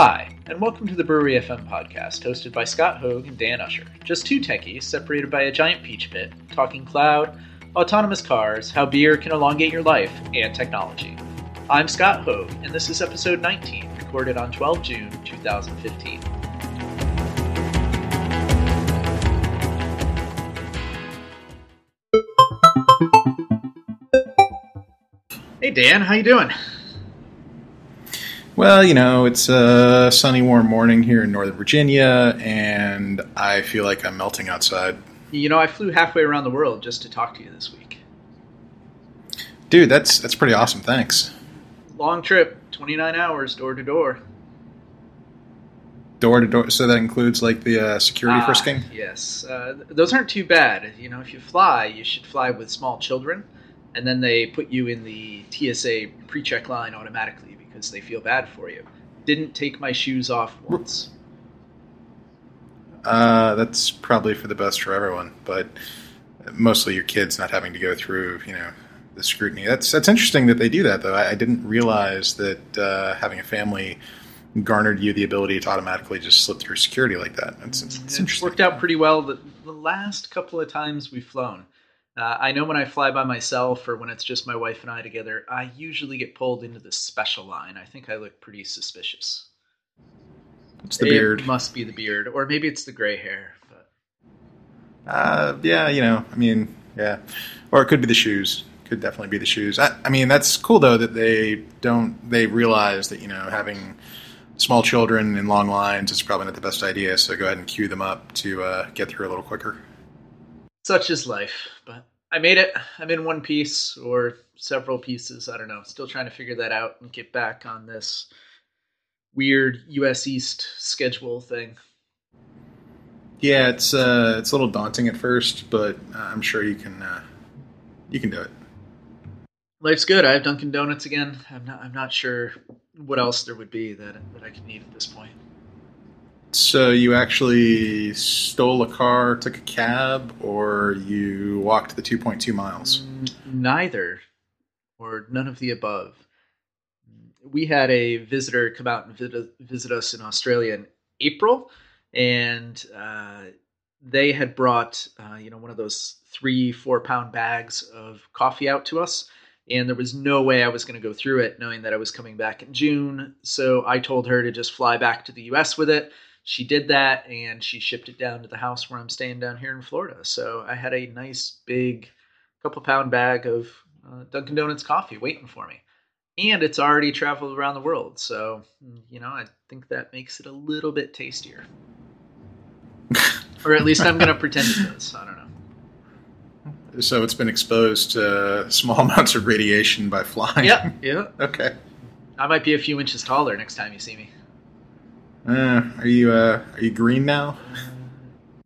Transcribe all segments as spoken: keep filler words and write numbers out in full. Hi, and welcome to the Brewery F M podcast, hosted by Scott Hogue and Dan Usher, just two techies separated by a giant peach pit, talking cloud, autonomous cars, how beer can elongate your life, and technology. I'm Scott Hogue, and this is episode nineteen, recorded on twelve June two thousand fifteen. Hey Dan, how you doing? Well, you know, it's a sunny, warm morning here in Northern Virginia, and I feel like I'm melting outside. You know, I flew halfway around the world just to talk to you this week. Dude, that's that's pretty awesome. Thanks. Long trip, twenty-nine hours, door to door. Door to door. So that includes, like, the uh, security ah, frisking? Yes. Uh, those aren't too bad. You know, if you fly, you should fly with small children, and then they put you in the T S A pre-check line automatically. They feel bad for you. Didn't take my shoes off once. Uh, that's probably for the best for everyone, but mostly your kids not having to go through, you know, the scrutiny. That's that's interesting that they do that, though. I, I didn't realize that uh, having a family garnered you the ability to automatically just slip through security like that. That's, that's it's interesting. Worked out pretty well the, the last couple of times we've flown. Uh, I know when I fly by myself or when it's just my wife and I together, I usually get pulled into the special line. I think I look pretty suspicious. It's the it beard. It must be the beard. Or maybe it's the gray hair. But uh, yeah, you know, I mean, yeah. Or it could be the shoes. Could definitely be the shoes. I, I mean, that's cool, though, that they don't, they realize that, you know, having small children in long lines is probably not the best idea. So go ahead and queue them up to uh, get through a little quicker. Such is life, but I made it. I'm in one piece or several pieces. I don't know. Still trying to figure that out and get back on this weird U S East schedule thing. Yeah, it's uh, it's a little daunting at first, but I'm sure you can uh, you can do it. Life's good. I have Dunkin' Donuts again. I'm not. I'm not sure what else there would be that that I could need at this point. So you actually stole a car, took a cab, or you walked the two point two miles? Neither, or none of the above. We had a visitor come out and visit us in Australia in April, and uh, they had brought uh, you know, one of those three, four-pound bags of coffee out to us. And there was no way I was going to go through it knowing that I was coming back in June. So I told her to just fly back to the U S with it. She did that, and she shipped it down to the house where I'm staying down here in Florida. So I had a nice big couple pound bag of uh, Dunkin' Donuts coffee waiting for me. And it's already traveled around the world. So, you know, I think that makes it a little bit tastier. Or at least I'm going to pretend it does. I don't know. So it's been exposed to small amounts of radiation by flying? Yeah, yeah. Okay. I might be a few inches taller next time you see me. Uh, are you uh, are you green now?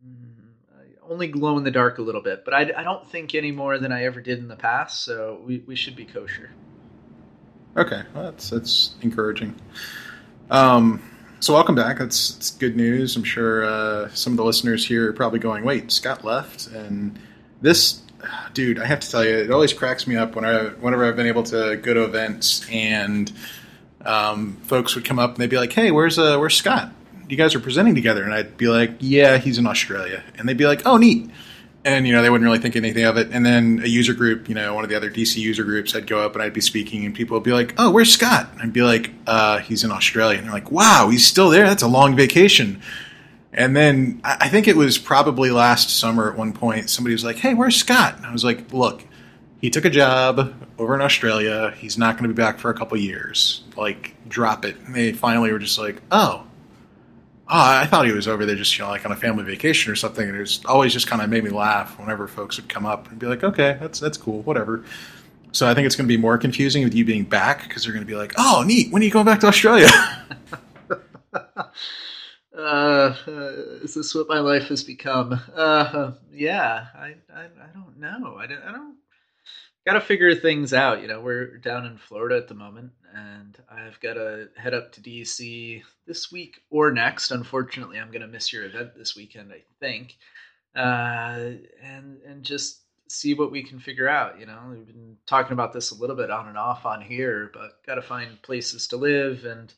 Uh, I only glow in the dark a little bit, but I, I don't think any more than I ever did in the past, so we, we should be kosher. Okay, well, that's, that's encouraging. Um, so welcome back. That's, that's good news. I'm sure uh, some of the listeners here are probably going, wait, Scott left, and this... Dude, I have to tell you, it always cracks me up when I, whenever I've been able to go to events and um, folks would come up and they'd be like, hey, where's uh, where's Scott? You guys are presenting together. And I'd be like, yeah, he's in Australia. And they'd be like, oh, neat. And, you know, they wouldn't really think anything of it. And then a user group, you know, one of the other D C user groups, I'd go up and I'd be speaking and people would be like, oh, where's Scott? And I'd be like, uh, he's in Australia. And they're like, wow, he's still there. That's a long vacation. And then I think it was probably last summer at one point, somebody was like, hey, where's Scott? And I was like, look, he took a job over in Australia. He's not going to be back for a couple of years. Like, drop it. And they finally were just like, oh, oh, I thought he was over there just, you know, like on a family vacation or something. And it was always just kind of made me laugh whenever folks would come up and be like, okay, that's that's cool, whatever. So I think it's going to be more confusing with you being back because they're going to be like, oh, neat, when are you going back to Australia? Uh, uh, is this what my life has become? Uh, yeah, I, I, I don't know. I don't, I don't, gotta figure things out. You know, we're down in Florida at the moment and I've got to head up to D C this week or next. Unfortunately, I'm going to miss your event this weekend, I think. Uh, and, and just see what we can figure out. You know, we've been talking about this a little bit on and off on here, but gotta find places to live and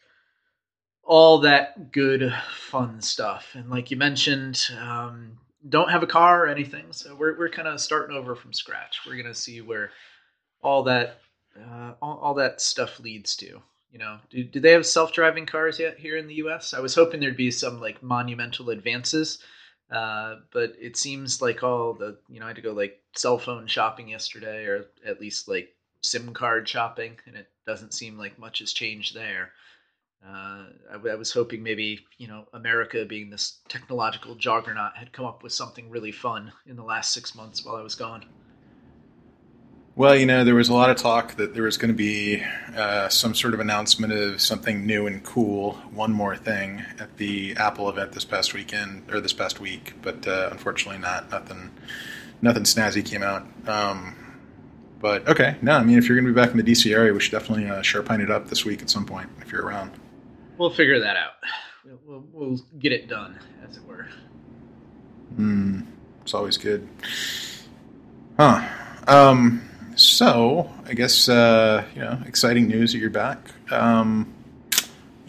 all that good fun stuff. And like you mentioned, um, don't have a car or anything. So we're we're kind of starting over from scratch. We're going to see where all that uh, all, all that stuff leads to. You know, do, do they have self-driving cars yet here in the U S? I was hoping there'd be some like monumental advances, uh, but it seems like all the, you know, I had to go like cell phone shopping yesterday, or at least like SIM card shopping, and it doesn't seem like much has changed there. Uh, I, I was hoping maybe, you know, America being this technological juggernaut had come up with something really fun in the last six months while I was gone. Well, you know, there was a lot of talk that there was going to be uh, some sort of announcement of something new and cool, one more thing, at the Apple event this past weekend or this past week, but uh, unfortunately, not nothing, nothing snazzy came out. Um, but okay, no, I mean, if you're going to be back in the D C area, we should definitely uh, sharpen it up this week at some point if you're around. We'll figure that out. We'll, we'll get it done, as it were. Hmm, it's always good, huh? Um. So, I guess, uh, you know, exciting news that you're back. Um,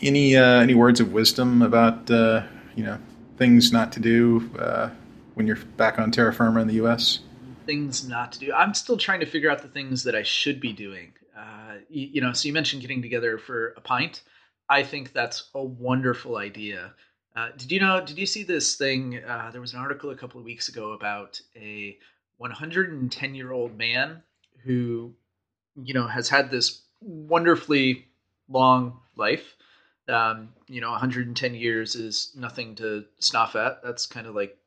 any uh, any words of wisdom about, uh, you know, things not to do uh, when you're back on terra firma in the U S? Things not to do. I'm still trying to figure out the things that I should be doing. Uh, you, you know, so you mentioned getting together for a pint. I think that's a wonderful idea. Uh, did you know, did you see this thing? Uh, there was an article a couple of weeks ago about a one hundred ten-year-old man who, you know, has had this wonderfully long life. Um, you know, one hundred ten years is nothing to scoff at. That's kind of like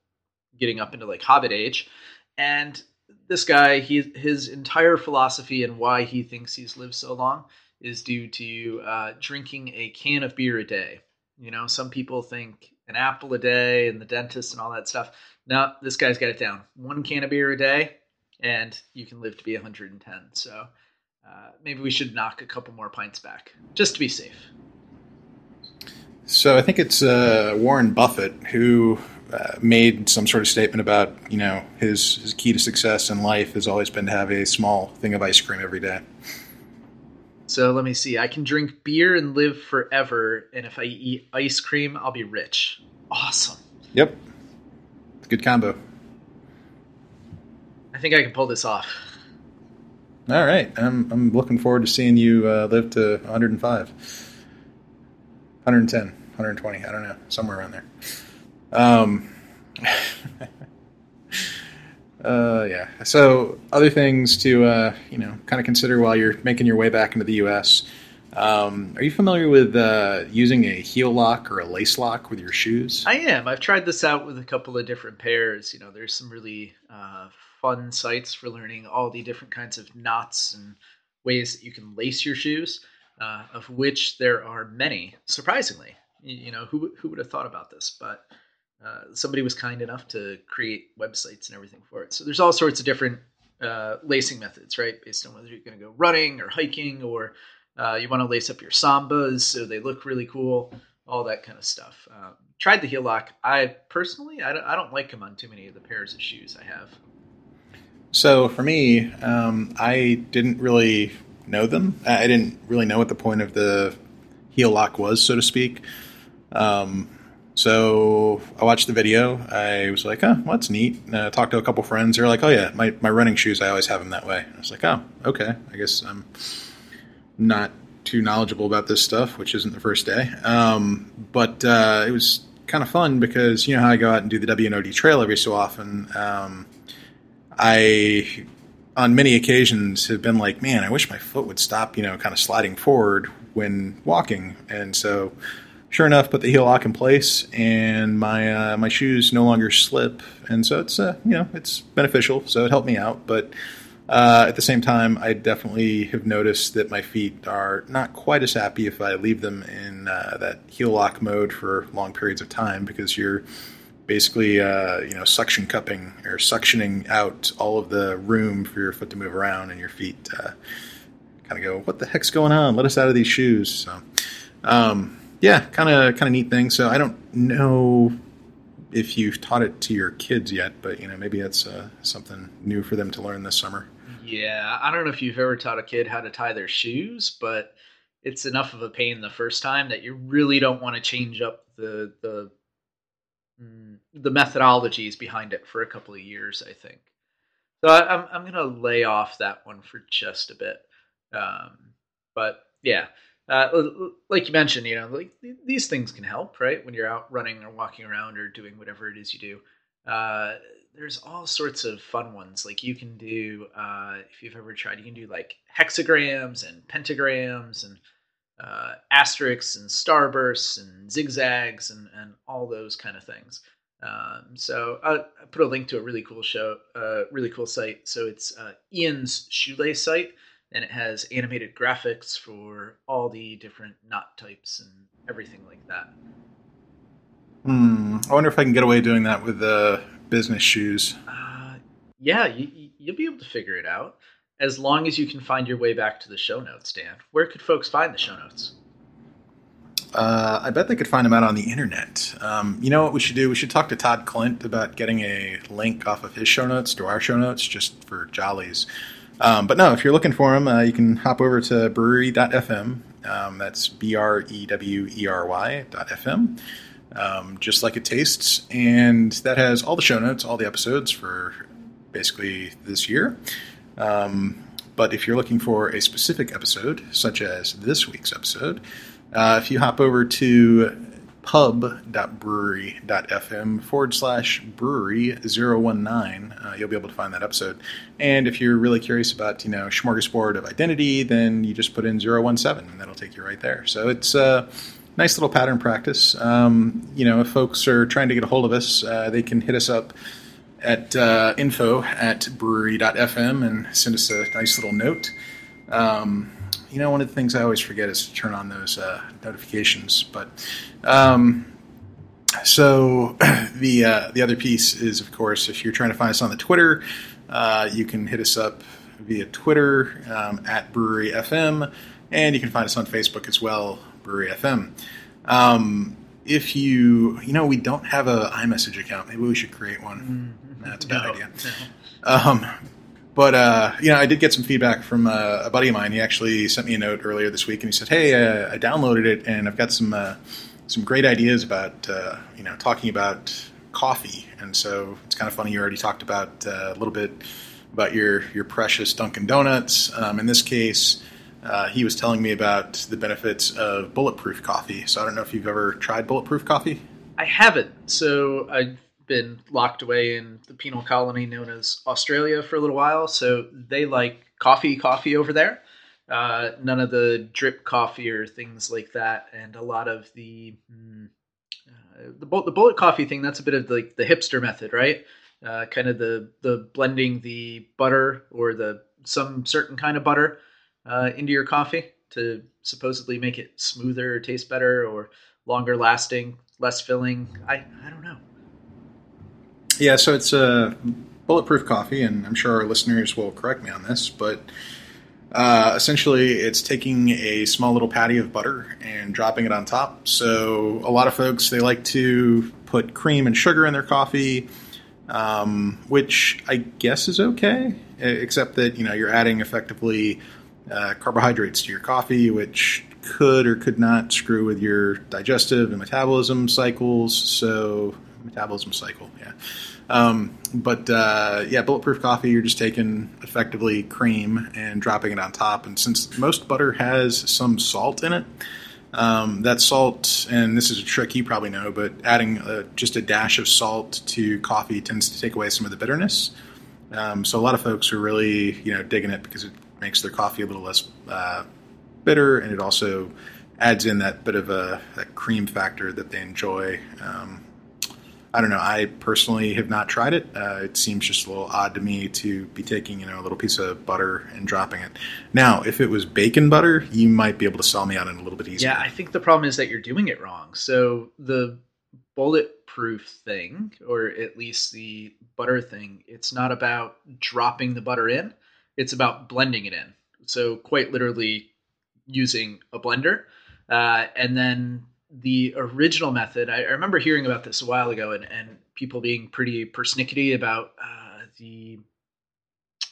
getting up into like Hobbit age. And this guy, he, his entire philosophy and why he thinks he's lived so long is due to uh, drinking a can of beer a day. You know, some people think an apple a day and the dentist and all that stuff. No, this guy's got it down. One can of beer a day, and you can live to be one hundred ten. So uh, maybe we should knock a couple more pints back, just to be safe. So I think it's uh, Warren Buffett who uh, made some sort of statement about, you know, his, his key to success in life has always been to have a small thing of ice cream every day. So let me see. I can drink beer and live forever, and if I eat ice cream, I'll be rich. Awesome. Yep. Good combo. I think I can pull this off. All right. I'm I'm looking forward to seeing you uh, live to one hundred five, one hundred ten, one hundred twenty. I don't know. Somewhere around there. Um. uh. Yeah. So other things to uh, you know, kind of consider while you're making your way back into the U S. Um, are you familiar with uh, using a heel lock or a lace lock with your shoes? I am. I've tried this out with a couple of different pairs. You know, there's some really uh, fun sites for learning all the different kinds of knots and ways that you can lace your shoes, uh, of which there are many, surprisingly. You know, who who would have thought about this? But uh, somebody was kind enough to create websites and everything for it. So there's all sorts of different uh, lacing methods, right, based on whether you're going to go running or hiking, or Uh, you want to lace up your Sambas so they look really cool, all that kind of stuff. Um, tried the heel lock. I personally, I don't, I don't like them on too many of the pairs of shoes I have. So for me, um, I didn't really know them. I didn't really know what the point of the heel lock was, so to speak. Um, so I watched the video. I was like, oh, well, that's neat. And I talked to a couple friends. They were like, oh, yeah, my, my running shoes, I always have them that way. And I was like, oh, okay. I guess I'm not too knowledgeable about this stuff, which isn't the first day. Um, but uh, it was kind of fun because, you know, how I go out and do the W and O D trail every so often. Um, I, on many occasions, have been like, man, I wish my foot would stop, you know, kind of sliding forward when walking. And so, sure enough, put the heel lock in place, and my uh, my shoes no longer slip. And so it's, uh, you know, it's beneficial. So it helped me out. But Uh, at the same time, I definitely have noticed that my feet are not quite as happy if I leave them in uh, that heel lock mode for long periods of time, because you're basically, uh, you know, suction cupping or suctioning out all of the room for your foot to move around, and your feet uh, kind of go, what the heck's going on? Let us out of these shoes. So, um, yeah, kind of kind of neat thing. So I don't know if you've taught it to your kids yet, but, you know, maybe that's uh, something new for them to learn this summer. Yeah, I don't know if you've ever taught a kid how to tie their shoes, but it's enough of a pain the first time that you really don't want to change up the the the methodologies behind it for a couple of years, I think. So I, I'm I'm gonna lay off that one for just a bit. Um, but yeah, uh, like you mentioned, you know, like these things can help, right? When you're out running or walking around or doing whatever it is you do. Uh, there's all sorts of fun ones. Like you can do, uh, if you've ever tried, you can do like hexagrams and pentagrams and uh, asterisks and starbursts and zigzags and, and all those kind of things. Um, so I, I put a link to a really cool show, uh, really cool site. So it's uh, Ian's Shoelace site, and it has animated graphics for all the different knot types and everything like that. Hmm. I wonder if I can get away doing that with the uh, business shoes. Uh, yeah, you, you'll be able to figure it out as long as you can find your way back to the show notes, Dan. Where could folks find the show notes? Uh, I bet they could find them out on the internet. Um, you know what we should do? We should talk to Todd Clint about getting a link off of his show notes to our show notes just for jollies. Um, but no, if you're looking for them, uh, you can hop over to brewery dot f m. Um, that's B R E W E R Y dot F M. Um, just like it tastes, and that has all the show notes, all the episodes for basically this year. Um, but if you're looking for a specific episode, such as this week's episode, uh, if you hop over to pub.brewery.fm forward slash brewery 019, uh, you'll be able to find that episode. And if you're really curious about, you know, smorgasbord of identity, then you just put in zero one seven, and that'll take you right there. So it's... Uh, Nice little pattern practice. Um, you know, if folks are trying to get a hold of us, uh, they can hit us up at uh, info at brewery dot f m and send us a nice little note. Um, you know, one of the things I always forget is to turn on those uh, notifications. But um, so the uh, the other piece is, of course, if you're trying to find us on the Twitter, uh, you can hit us up via Twitter um, at Brewery F M, and you can find us on Facebook as well. Brewery F M. Um, if you, you know, we don't have a iMessage account. Maybe we should create one. Mm-hmm. That's a bad no. idea. No. Um, but, uh, you know, I did get some feedback from uh, a buddy of mine. He actually sent me a note earlier this week and he said, hey, uh, I downloaded it and I've got some, uh, some great ideas about, uh, you know, talking about coffee. And so it's kind of funny. You already talked about uh, a little bit about your, your precious Dunkin' Donuts. Um, in this case, Uh, he was telling me about the benefits of bulletproof coffee. So I don't know if you've ever tried bulletproof coffee. I haven't. So I've been locked away in the penal colony known as Australia for a little while. So they like coffee, coffee over there. Uh, none of the drip coffee or things like that. And a lot of the uh, the, bu- the bullet coffee thing, that's a bit of like the, the hipster method, right? Uh, kind of the, the blending the butter or the some certain kind of butter Uh, into your coffee to supposedly make it smoother, taste better, or longer lasting, less filling. I, I don't know. Yeah, so it's a uh, bulletproof coffee, and I'm sure our listeners will correct me on this, but uh, essentially it's taking a small little patty of butter and dropping it on top. So a lot of folks, they like to put cream and sugar in their coffee, um, which I guess is okay, except that, you know, you're adding effectively Uh, carbohydrates to your coffee, which could or could not screw with your digestive and metabolism cycles. So metabolism cycle, yeah. Um, but uh, yeah, bulletproof coffee, you're just taking effectively cream and dropping it on top. And since most butter has some salt in it, um, that salt, and this is a trick you probably know, but adding uh, just a dash of salt to coffee tends to take away some of the bitterness. Um, so a lot of folks are really, you know, digging it because it makes their coffee a little less uh, bitter, and it also adds in that bit of a, a cream factor that they enjoy. Um, I don't know. I personally have not tried it. Uh, it seems just a little odd to me to be taking, you know, a little piece of butter and dropping it. Now, if it was bacon butter, you might be able to sell me on it a little bit easier. Yeah, I think the problem is that you're doing it wrong. So the bulletproof thing, or at least the butter thing, it's not about dropping the butter in. It's about blending it in. So quite literally using a blender. Uh, and then the original method, I, I remember hearing about this a while ago and, and people being pretty persnickety about uh, the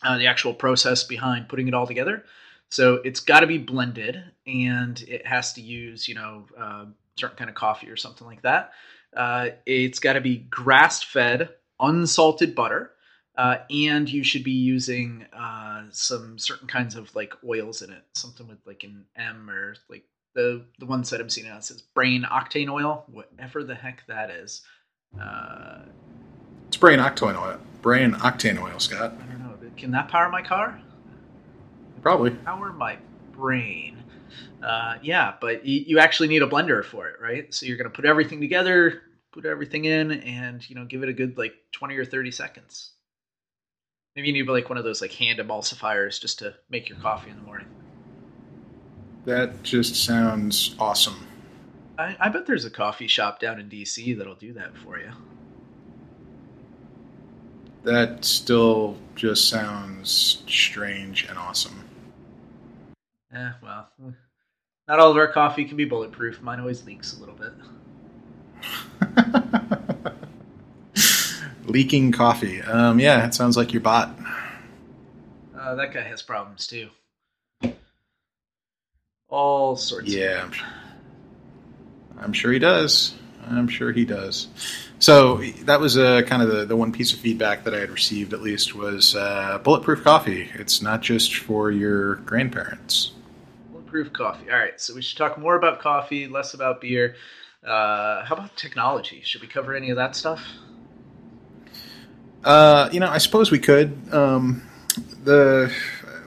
uh, the actual process behind putting it all together. So it's got to be blended and it has to use, you know, uh, certain kind of coffee or something like that. Uh, it's got to be grass-fed, unsalted butter, uh, and you should be using uh, some certain kinds of like oils in it, something with like an M or like the the one site I'm seeing now says brain octane oil, whatever the heck that is. Uh, it's brain octane oil. Brain octane oil, Scott. I don't know. Can that power my car? Probably. Power my brain. Uh, yeah, but you, you actually need a blender for it, right? So you're going to put everything together, put everything in, and, you know, give it a good like twenty or thirty seconds. Maybe you need like one of those like hand emulsifiers just to make your coffee in the morning. That just sounds awesome. I, I bet there's a coffee shop down in D C that'll do that for you. That still just sounds strange and awesome. Eh, well, not all of our coffee can be bulletproof. Mine always leaks a little bit. Leaking coffee. Um, yeah, it sounds like your bot. Uh, that guy has problems, too. All sorts. Yeah, of Yeah, I'm, I'm sure he does. I'm sure he does. So that was uh, kind of the, the one piece of feedback that I had received, at least, was uh, bulletproof coffee. It's not just for your grandparents. Bulletproof coffee. All right, so we should talk more about coffee, less about beer. Uh, how about technology? Should we cover any of that stuff? Uh, you know, I suppose we could. Um, the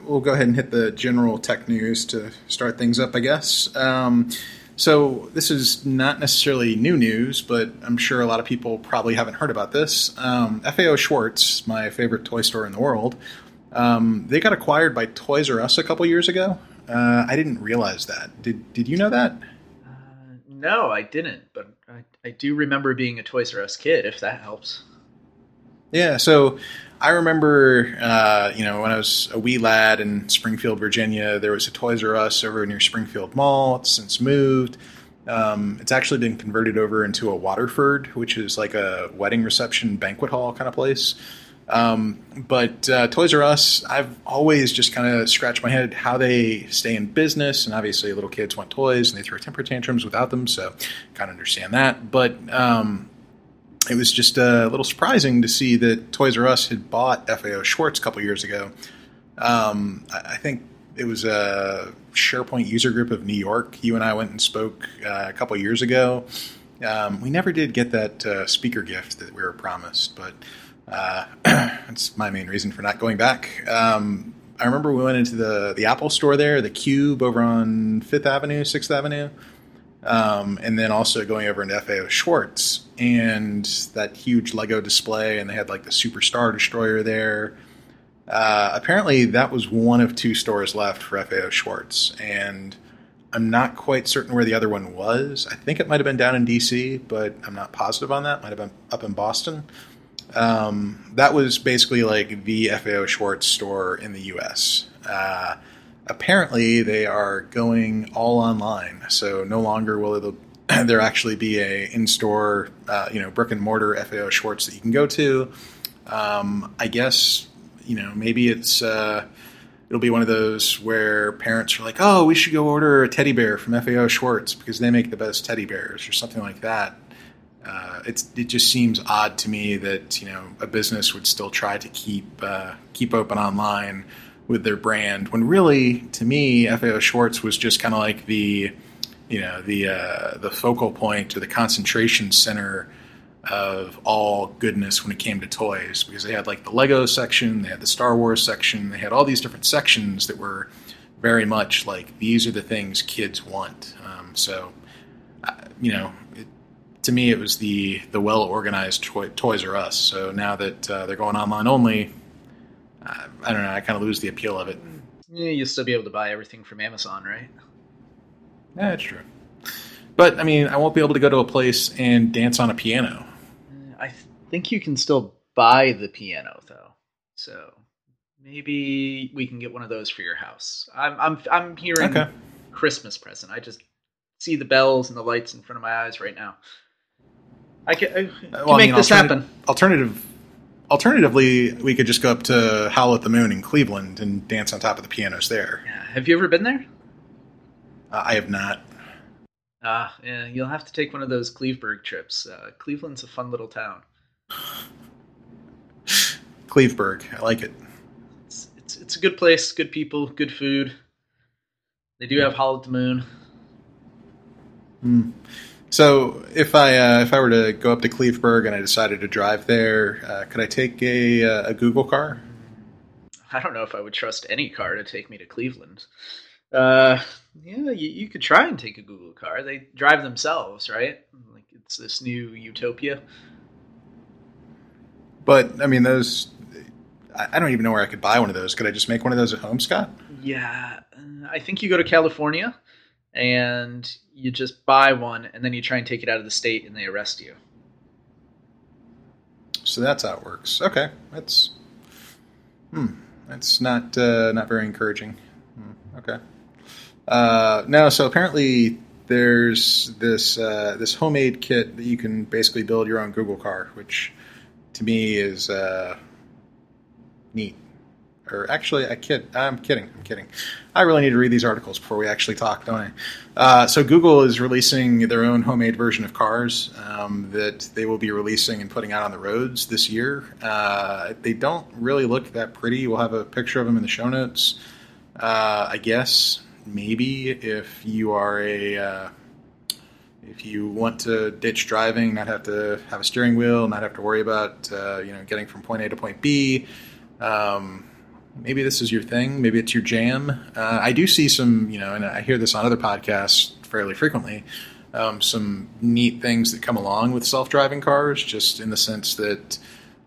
we'll go ahead and hit the general tech news to start things up, I guess. Um So this is not necessarily new news, but I'm sure a lot of people probably haven't heard about this. Um, F A O Schwarz, my favorite toy store in the world, um, they got acquired by Toys R Us a couple years ago. Uh, I didn't realize that. Did Did you know that? Uh, no, I didn't, but I, I do remember being a Toys R Us kid, if that helps. Yeah, so I remember, uh, you know, when I was a wee lad in Springfield, Virginia, there was a Toys R Us over near Springfield Mall. It's since moved. Um, it's actually been converted over into a Waterford, which is like a wedding reception banquet hall kind of place. Um, but uh, Toys R Us, I've always just kind of scratched my head how they stay in business. And obviously little kids want toys and they throw temper tantrums without them. So kind of understand that. But um it was just a little surprising to see that Toys R Us had bought F A O Schwarz a couple years ago. Um, I think it was a SharePoint user group of New York. You and I went and spoke uh, a couple years ago. Um, we never did get that uh, speaker gift that we were promised, but uh, that's my main reason for not going back. Um, I remember we went into the, the Apple store there, the Cube over on Fifth Avenue, Sixth Avenue. Um, and then also going over into F A O Schwarz and that huge Lego display, and they had like the Super Star Destroyer there. Uh, apparently that was one of two stores left for F A O Schwarz, and I'm not quite certain where the other one was. I think it might've been down in D C, but I'm not positive on that. Might've been up in Boston. Um, that was basically like the F A O Schwarz store in the U S. Uh, Apparently, they are going all online, so no longer will there actually be a in-store, uh, you know, brick-and-mortar F A O Schwarz that you can go to. Um, I guess, you know, maybe it's uh, it'll be one of those where parents are like, oh, we should go order a teddy bear from F A O Schwarz because they make the best teddy bears or something like that. Uh, it's, it just seems odd to me that, you know, a business would still try to keep uh, keep open online with their brand, when really, to me, F A O Schwarz was just kind of like the, you know, the uh, the focal point or the concentration center of all goodness when it came to toys, because they had like the Lego section, they had the Star Wars section, they had all these different sections that were very much like these are the things kids want. Um, so, uh, you know, it, to me, it was the the well organized toy, Toys R Us. So now that uh, they're going online only, I don't know. I kind of lose the appeal of it. Yeah, you'll still be able to buy everything from Amazon, right? Yeah, that's true. But, I mean, I won't be able to go to a place and dance on a piano. I th- think you can still buy the piano, though. So maybe we can get one of those for your house. I'm I'm, I'm hearing okay. Christmas present. I just see the bells and the lights in front of my eyes right now. I can, I can well, make I mean, this alternative, happen. Alternative... Alternatively, we could just go up to Howl at the Moon in Cleveland and dance on top of the pianos there. Yeah. Have you ever been there? Uh, I have not. Ah, uh, yeah, you'll have to take one of those Cleveburg trips. Uh, Cleveland's a fun little town. Cleveburg, I like it. It's, it's it's a good place, good people, good food. They do have Howl at the Moon. Mm. So if I uh, if I were to go up to Cleveburg and I decided to drive there, uh, could I take a uh, a Google car? I don't know if I would trust any car to take me to Cleveland. Uh, yeah, you, you could try and take a Google car. They drive themselves, right? Like it's this new utopia. But I mean, those. I don't even know where I could buy one of those. Could I just make one of those at home, Scott? Yeah, I think you go to California and you just buy one and then you try and take it out of the state and they arrest you. So that's how it works. Okay. That's hmm. That's not uh, not very encouraging. Hmm. Okay. Uh, no, so apparently there's this uh, this homemade kit that you can basically build your own Google car, which to me is uh, neat. Or actually, I kid. I'm kidding. I'm kidding. I really need to read these articles before we actually talk, don't I? Uh, so Google is releasing their own homemade version of cars um, that they will be releasing and putting out on the roads this year. Uh, they don't really look that pretty. We'll have a picture of them in the show notes. Uh, I guess maybe if you are a uh, if you want to ditch driving, not have to have a steering wheel, not have to worry about uh, you know getting from point A to point B. Um, Maybe this is your thing. Maybe it's your jam. Uh, I do see some, you know, and I hear this on other podcasts fairly frequently, um, some neat things that come along with self-driving cars, just in the sense that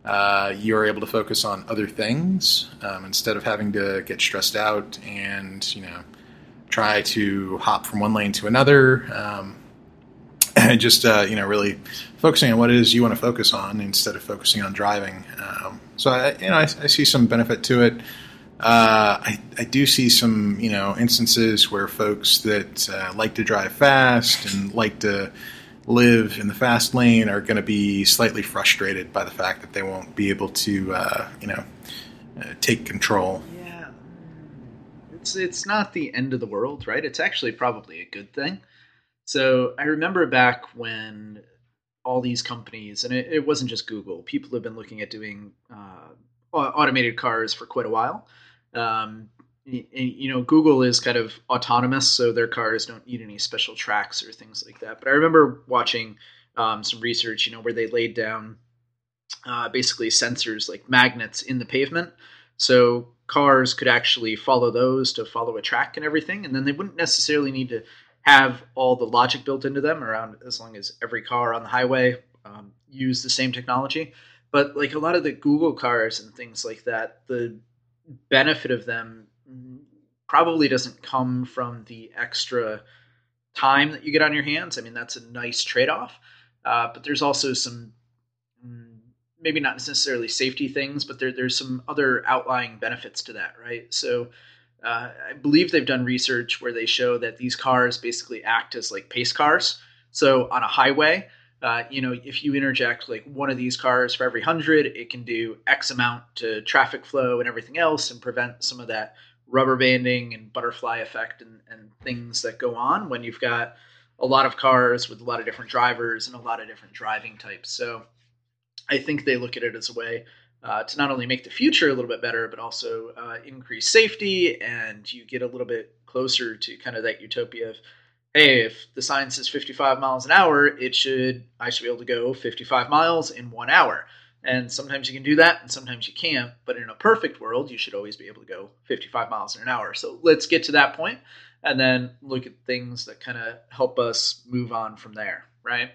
uh, you are able to focus on other things um, instead of having to get stressed out and, you know, try to hop from one lane to another. Um, and just, uh, you know, really focusing on what it is you want to focus on instead of focusing on driving. Um, so, I, you know, I, I see some benefit to it. Uh, I, I do see some, you know, instances where folks that uh, like to drive fast and like to live in the fast lane are going to be slightly frustrated by the fact that they won't be able to, uh, you know, uh, take control. Yeah. It's, it's not the end of the world, right? It's actually probably a good thing. So I remember back when all these companies, and it, it wasn't just Google, people have been looking at doing uh, automated cars for quite a while. Um, and, you know, Google is kind of autonomous, so their cars don't need any special tracks or things like that. But I remember watching um, some research, you know, where they laid down uh, basically sensors like magnets in the pavement. So cars could actually follow those to follow a track and everything. And then they wouldn't necessarily need to have all the logic built into them around, as long as every car on the highway um, use the same technology. But like a lot of the Google cars and things like that, the benefit of them probably doesn't come from the extra time that you get on your hands. I mean, that's a nice trade-off, uh, but there's also some, maybe not necessarily safety things, but there there's some other outlying benefits to that, right? So Uh, I believe they've done research where they show that these cars basically act as like pace cars. So on a highway, uh, you know, if you interject like one of these cars for every hundred, it can do X amount to traffic flow and everything else and prevent some of that rubber banding and butterfly effect and, and things that go on when you've got a lot of cars with a lot of different drivers and a lot of different driving types. So I think they look at it as a way Uh, to not only make the future a little bit better, but also uh, increase safety, and you get a little bit closer to kind of that utopia of, hey, if the sign says fifty-five miles an hour, it should I should be able to go fifty-five miles in one hour. And sometimes you can do that, and sometimes you can't. But in a perfect world, you should always be able to go fifty-five miles an hour. So let's get to that point, and then look at things that kind of help us move on from there, right?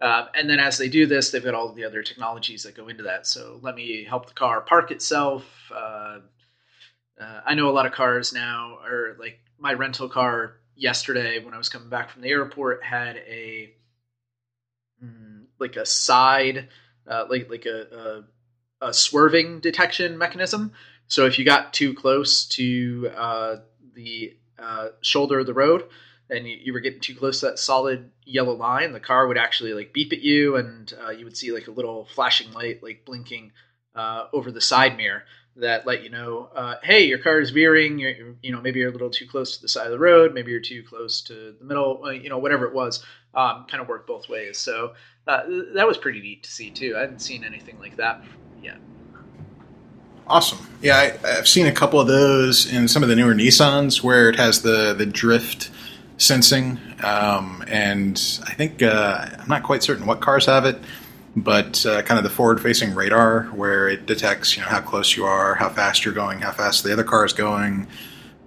Uh, and then as they do this, they've got all the other technologies that go into that. So let me help the car park itself. Uh, uh, I know a lot of cars now are like my rental car yesterday when I was coming back from the airport had a mm, like a side, uh, like like a, a, a swerving detection mechanism. So if you got too close to uh, the uh, shoulder of the road, and you, you were getting too close to that solid yellow line, the car would actually like beep at you, and uh, you would see like a little flashing light like blinking uh, over the side mirror. that let you know, uh, hey, your car is veering, you're, you're, you know, maybe you're a little too close to the side of the road, maybe you're too close to the middle, you know, whatever it was, um, kind of worked both ways. So uh, that was pretty neat to see too. I hadn't seen anything like that yet. Awesome. Yeah, I, I've seen a couple of those in some of the newer Nissans where it has the, the drift sensing. Um, and I think uh, I'm not quite certain what cars have it, but uh, kind of the forward-facing radar where it detects, you know, how close you are, how fast you're going, how fast the other car is going,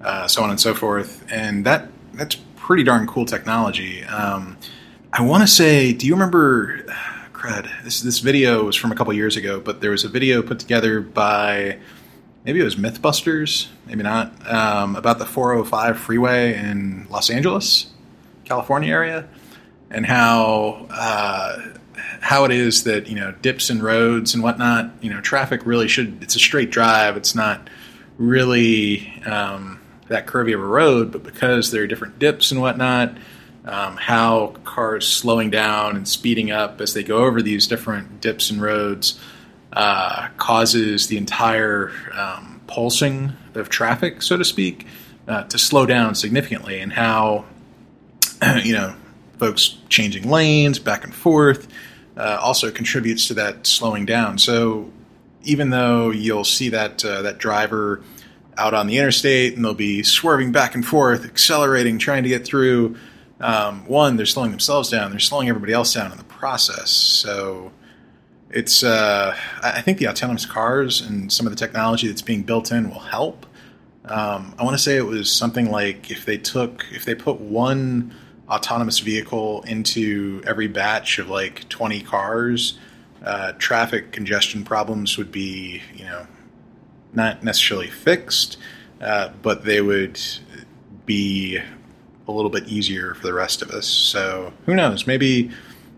uh, so on and so forth. And that that's pretty darn cool technology. Um, I want to say, do you remember... Crud. This this video was from a couple years ago, but there was a video put together by, maybe it was Mythbusters, maybe not, um, about the four oh five freeway in Los Angeles, California area, and how uh, how it is that, you know, dips in roads and whatnot, you know, traffic really should, it's a straight drive, it's not really um, that curvy of a road, but because there are different dips and whatnot, Um, how cars slowing down and speeding up as they go over these different dips and roads uh, causes the entire um, pulsing of traffic, so to speak, uh, to slow down significantly, and how, you know, folks changing lanes back and forth uh, also contributes to that slowing down. So even though you'll see that uh, that driver out on the interstate and they'll be swerving back and forth, accelerating, trying to get through, Um, one, they're slowing themselves down. They're slowing everybody else down in the process. So it's, uh, I think the autonomous cars and some of the technology that's being built in will help. Um, I want to say it was something like if they took, if they put one autonomous vehicle into every batch of like twenty cars, uh, traffic congestion problems would be, you know, not necessarily fixed, uh, but they would be a little bit easier for the rest of us. So who knows? Maybe,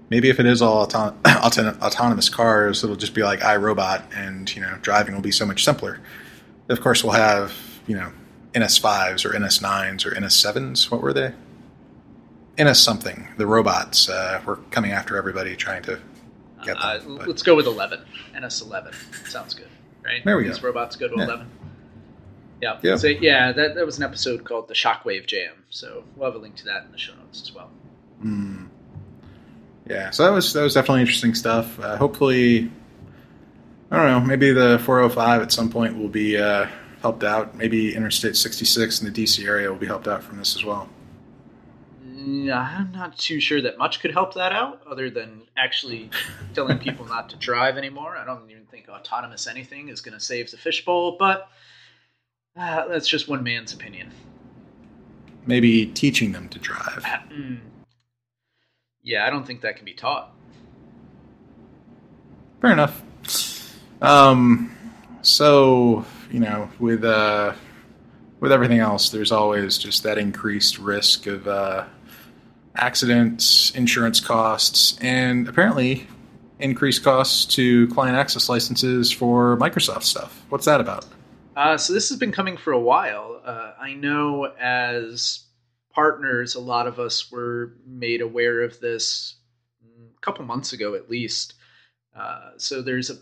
maybe if it is all auto- auto- autonomous cars, it'll just be like iRobot, and, you know, driving will be so much simpler. Of course, we'll have, you know, N S fives or N S nines or N S sevens. What were they? N S something. The robots uh, were coming after everybody, trying to get uh, them. Uh, let's go with eleven. N S eleven sounds good, right? There we These go. These robots go to yeah. eleven. Yeah. Yep. So yeah, that, that was an episode called The Shockwave Jam. So we'll have a link to that in the show notes as well. Mm. Yeah. So that was that was definitely interesting stuff. Uh, hopefully, I don't know, maybe the four oh five at some point will be uh, helped out. Maybe Interstate sixty-six in the D C area will be helped out from this as well. No, I'm not too sure that much could help that out, other than actually telling people not to drive anymore. I don't even think autonomous anything is going to save the fishbowl, but. Uh, that's just one man's opinion. Maybe teaching them to drive. Uh, mm. Yeah, I don't think that can be taught. Fair enough. Um, so, you know, with uh, with everything else, there's always just that increased risk of uh, accidents, insurance costs, and apparently increased costs to client access licenses for Microsoft stuff. What's that about? Uh, so this has been coming for a while. Uh, I know as partners, a lot of us were made aware of this a couple months ago at least. Uh, so there's a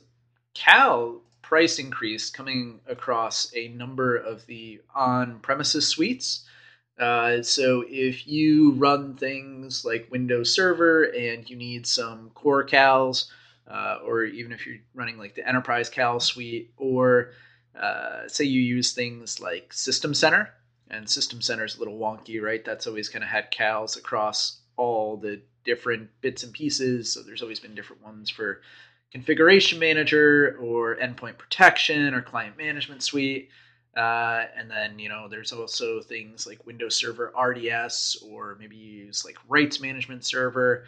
Cal price increase coming across a number of the on-premises suites. Uh, so if you run things like Windows Server and you need some core Cals, uh, or even if you're running like the Enterprise Cal suite, or Uh, say you use things like System Center, and System Center is a little wonky, right? That's always kind of had Cals across all the different bits and pieces. So there's always been different ones for Configuration Manager or Endpoint Protection or Client Management Suite. Uh, and then, you know, there's also things like Windows Server R D S, or maybe you use like Rights Management Server.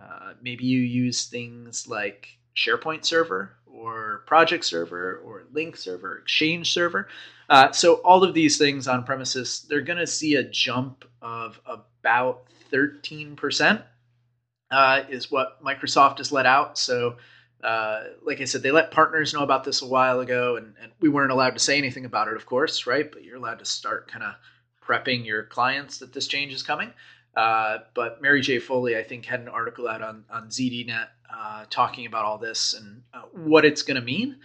Uh, maybe you use things like SharePoint Server, or Project Server, or Link Server, Exchange Server. Uh, so all of these things on premises, they're going to see a jump of about thirteen percent uh, is what Microsoft has let out. So uh, like I said, they let partners know about this a while ago, and, and we weren't allowed to say anything about it, of course, right? But you're allowed to start kind of prepping your clients that this change is coming. Uh, but Mary J. Foley, I think, had an article out on, on ZDNet uh, talking about all this and uh, what it's going to mean.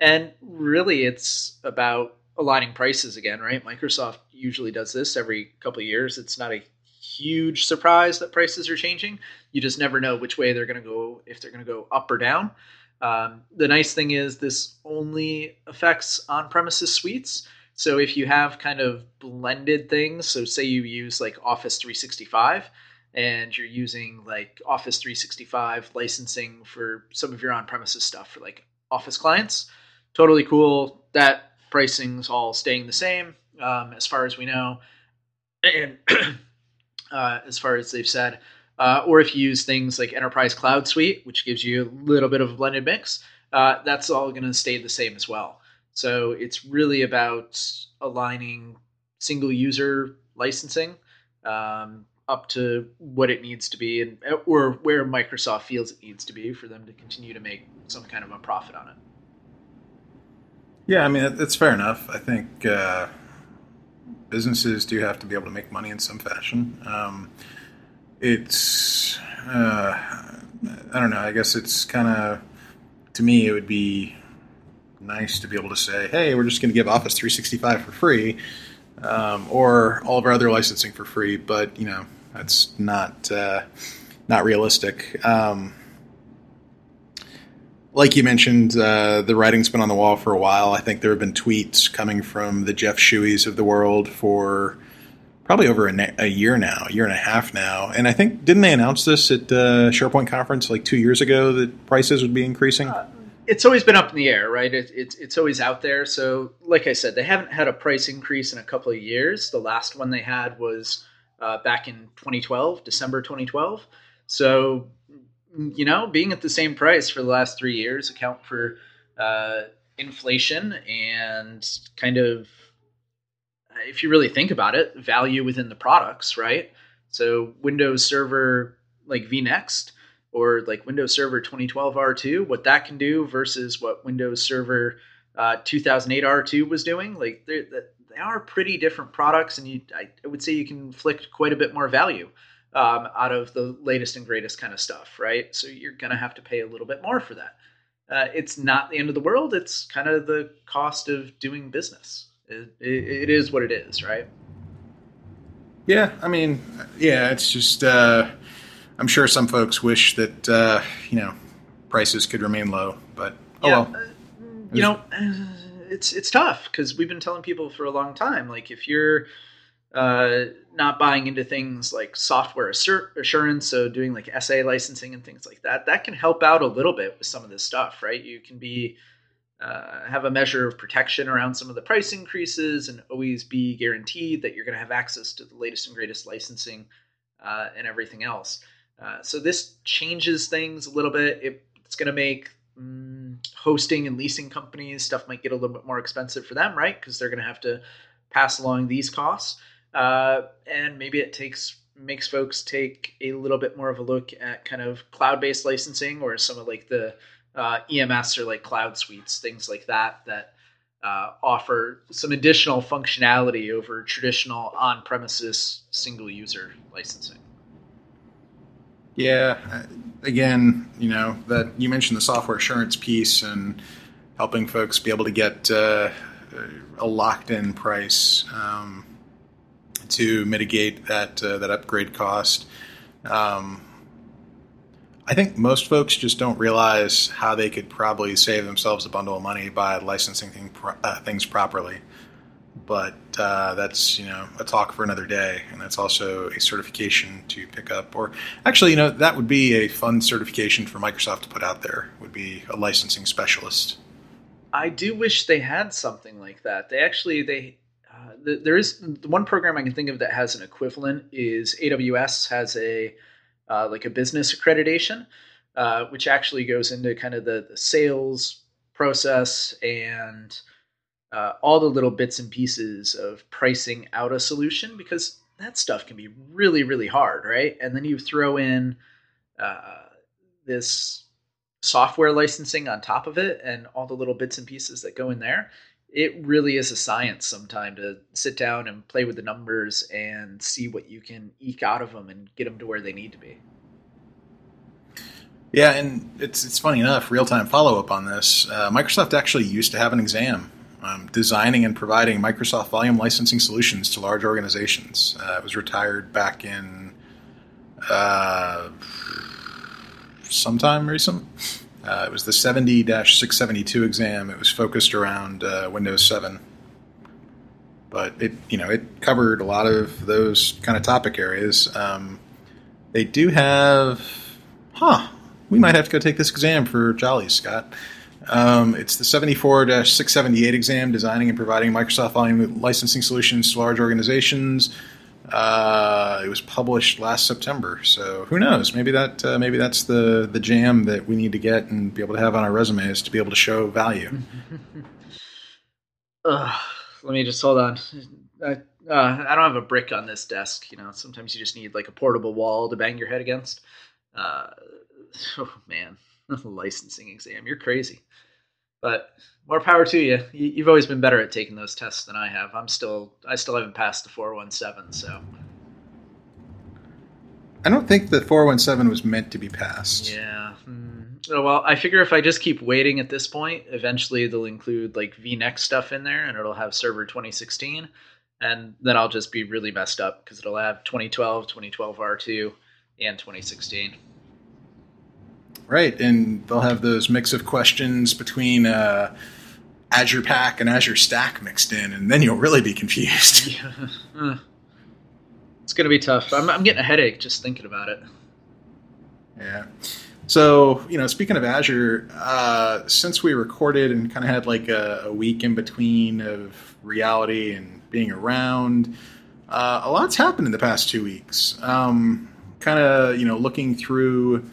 And really, it's about aligning prices again, right? Microsoft usually does this every couple of years. It's not a huge surprise that prices are changing. You just never know which way they're going to go, if they're going to go up or down. Um, the nice thing is this only affects on-premises suites. So if you have kind of blended things, so say you use like Office three sixty-five and you're using like Office three sixty-five licensing for some of your on-premises stuff for like Office clients, totally cool. That pricing's all staying the same um, as far as we know. And uh, as far as they've said, Uh, or if you use things like Enterprise Cloud Suite, which gives you a little bit of a blended mix, uh, that's all going to stay the same as well. So it's really about aligning single user licensing um, up to what it needs to be, and or where Microsoft feels it needs to be for them to continue to make some kind of a profit on it. Yeah, I mean, it's fair enough. I think uh, businesses do have to be able to make money in some fashion. Um, It's, uh, I don't know, I guess it's kind of, to me, it would be nice to be able to say, hey, we're just going to give Office three sixty-five for free, um, or all of our other licensing for free, but, you know, that's not, uh, not realistic. Um, like you mentioned, uh, the writing's been on the wall for a while. I think there have been tweets coming from the Jeff Shueys of the world for probably over a, na- a year now, a year and a half now. And I think, didn't they announce this at uh, SharePoint conference like two years ago that prices would be increasing? Uh, it's always been up in the air, right? It, it, it's always out there. So like I said, they haven't had a price increase in a couple of years. The last one they had was uh, back in twenty twelve, December twenty twelve. So, you know, being at the same price for the last three years account for uh, inflation and kind of, if you really think about it, value within the products, right? So Windows Server like vNext or like Windows Server twenty twelve R two, what that can do versus what Windows Server uh, two thousand eight R two was doing, like they they are pretty different products, and you, I would say you can inflict quite a bit more value um, out of the latest and greatest kind of stuff, right? So you're going to have to pay a little bit more for that. Uh, it's not the end of the world. It's kind of the cost of doing business. It, it is what it is, right? Yeah, I mean, yeah, it's just, uh, I'm sure some folks wish that, uh, you know, prices could remain low, but oh yeah, well. Uh, you know, it's it's tough because we've been telling people for a long time, like if you're uh, not buying into things like software assur- assurance, so doing like S A licensing and things like that, that can help out a little bit with some of this stuff, right? You can be Uh, have a measure of protection around some of the price increases and always be guaranteed that you're going to have access to the latest and greatest licensing uh, and everything else. Uh, so this changes things a little bit. It, it's going to make um, hosting and leasing companies, stuff might get a little bit more expensive for them, right? Because they're going to have to pass along these costs. Uh, and maybe it takes makes folks take a little bit more of a look at kind of cloud-based licensing or some of like the Uh, E M S or like cloud suites, things like that, that uh, offer some additional functionality over traditional on-premises single user licensing. Yeah. Again, you know, that you mentioned the software assurance piece and helping folks be able to get uh, a locked in price um, to mitigate that, uh, that upgrade cost. Um, I think most folks just don't realize how they could probably save themselves a bundle of money by licensing thing, uh, things properly. But uh, that's, you know, a talk for another day. And that's also a certification to pick up. Or actually, you know, that would be a fun certification for Microsoft to put out there, would be a licensing specialist. I do wish they had something like that. They actually, they uh, the, there is the one program I can think of that has an equivalent is A W S has a Uh, like a business accreditation, uh, which actually goes into kind of the, the sales process and uh, all the little bits and pieces of pricing out a solution, because that stuff can be really, really hard, right? And then you throw in uh, this software licensing on top of it and all the little bits and pieces that go in there. It really is a science sometimes to sit down and play with the numbers and see what you can eke out of them and get them to where they need to be. Yeah, and it's it's funny enough, real-time follow-up on this. Uh, Microsoft actually used to have an exam um, designing and providing Microsoft volume licensing solutions to large organizations. Uh, it was retired back in uh, sometime recent. Uh, it was the seventy dash six seventy-two exam. It was focused around uh, Windows seven. But it, you know, it covered a lot of those kind of topic areas. Um, they do have, huh, we might have to go take this exam for jollies, Scott. Um, it's the seventy-four dash six seventy-eight exam, designing and providing Microsoft volume licensing solutions to large organizations. Uh, it was published last September, so who knows? Maybe that uh, maybe that's the, the jam that we need to get and be able to have on our resumes to be able to show value. Ugh. Let me just hold on. I, uh, I don't have a brick on this desk. You know, sometimes you just need like a portable wall to bang your head against. Uh, oh man, licensing exam. You're crazy, but more power to you. you. You've always been better at taking those tests than I have. I'm still, I still haven't passed the four one seven. So I don't think the four one seven was meant to be passed. Yeah. Hmm. Well, I figure if I just keep waiting at this point, eventually they'll include like V NEX stuff in there, and it'll have server twenty sixteen, and then I'll just be really messed up because it'll have twenty twelve, twenty twelve R two, and twenty sixteen. Right, and they'll have those mix of questions between uh, Azure Pack and Azure Stack mixed in, and then you'll really be confused. Yeah. It's going to be tough. I'm, I'm getting a headache just thinking about it. Yeah. So, you know, speaking of Azure, uh, since we recorded and kind of had like a, a week in between of reality and being around, uh, a lot's happened in the past two weeks. Um, kind of, you know, looking through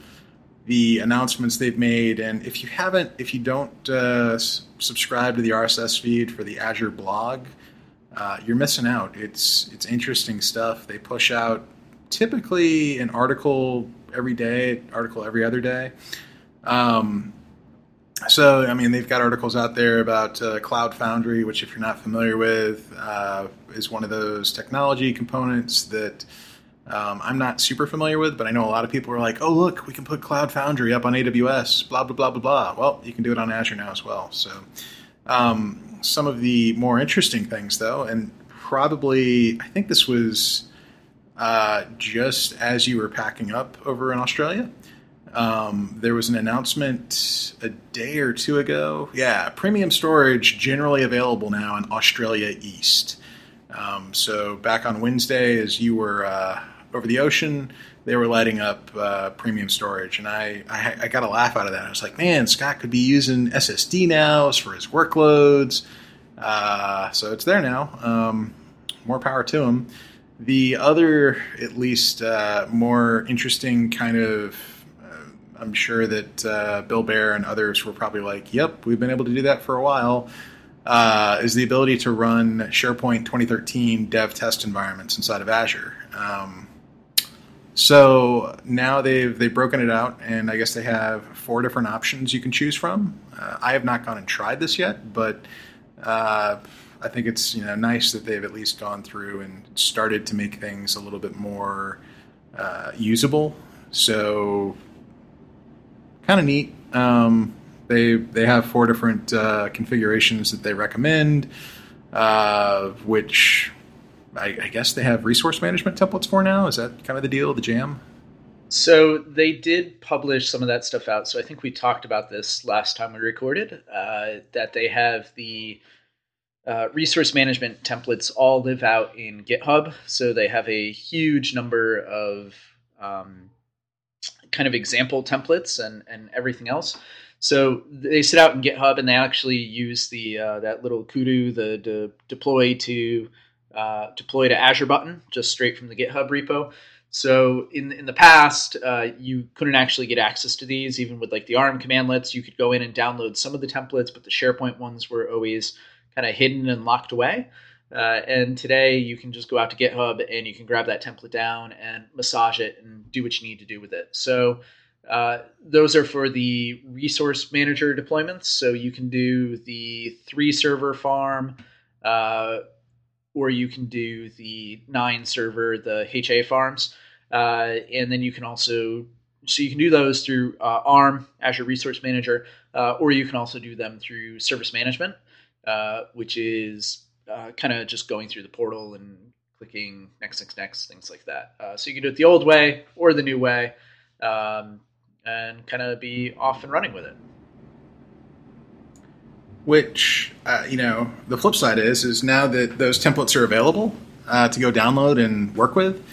the announcements they've made. And if you haven't, if you don't uh, subscribe to the R S S feed for the Azure blog, uh, you're missing out. It's, it's interesting stuff. They push out typically an article every day, article every other day. Um, so, I mean, they've got articles out there about uh, Cloud Foundry, which if you're not familiar with, uh, is one of those technology components that um, I'm not super familiar with, but I know a lot of people are like, oh, look, we can put Cloud Foundry up on A W S, blah, blah, blah, blah, blah. Well, you can do it on Azure now as well. So um, some of the more interesting things, though, and probably, I think this was... Uh, just as you were packing up over in Australia, um, there was an announcement a day or two ago. Yeah, premium storage generally available now in Australia East. Um, so back on Wednesday, as you were uh, over the ocean, they were lighting up uh, premium storage. And I, I, I got a laugh out of that. I was like, man, Scott could be using S S D now for his workloads. Uh, so it's there now. Um, more power to him. The other, at least, uh, more interesting kind of, uh, I'm sure that uh, Bill Baer and others were probably like, yep, we've been able to do that for a while, uh, is the ability to run SharePoint twenty thirteen dev test environments inside of Azure. Um, so now they've, they've broken it out, and I guess they have four different options you can choose from. Uh, I have not gone and tried this yet, but... Uh, I think it's, you know, nice that they've at least gone through and started to make things a little bit more uh, usable. So kind of neat. Um, they they have four different uh, configurations that they recommend, uh, which I, I guess they have resource management templates for now. Is that kind of the deal, the jam? So they did publish some of that stuff out. So I think we talked about this last time we recorded, uh, that they have the... Uh, resource management templates all live out in GitHub. So they have a huge number of um, kind of example templates and, and everything else. So they sit out in GitHub, and they actually use the uh, that little kudu, the de- deploy to uh, deploy to Azure button just straight from the GitHub repo. So in in the past, uh, you couldn't actually get access to these, even with like the A R M commandlets. You could go in and download some of the templates, but the SharePoint ones were always kind of hidden and locked away. Uh, and today you can just go out to GitHub and you can grab that template down and massage it and do what you need to do with it. So uh, those are for the resource manager deployments. So you can do the three server farm, uh, or you can do the nine server, the H A farms. Uh, and then you can also So you can do those through uh, A R M, Azure Resource Manager, uh, or you can also do them through service management, uh, which is uh, kind of just going through the portal and clicking next, next, next, things like that. Uh, so you can do it the old way or the new way, um, and kind of be off and running with it. Which, uh, you know, the flip side is, is now that those templates are available uh, to go download and work with,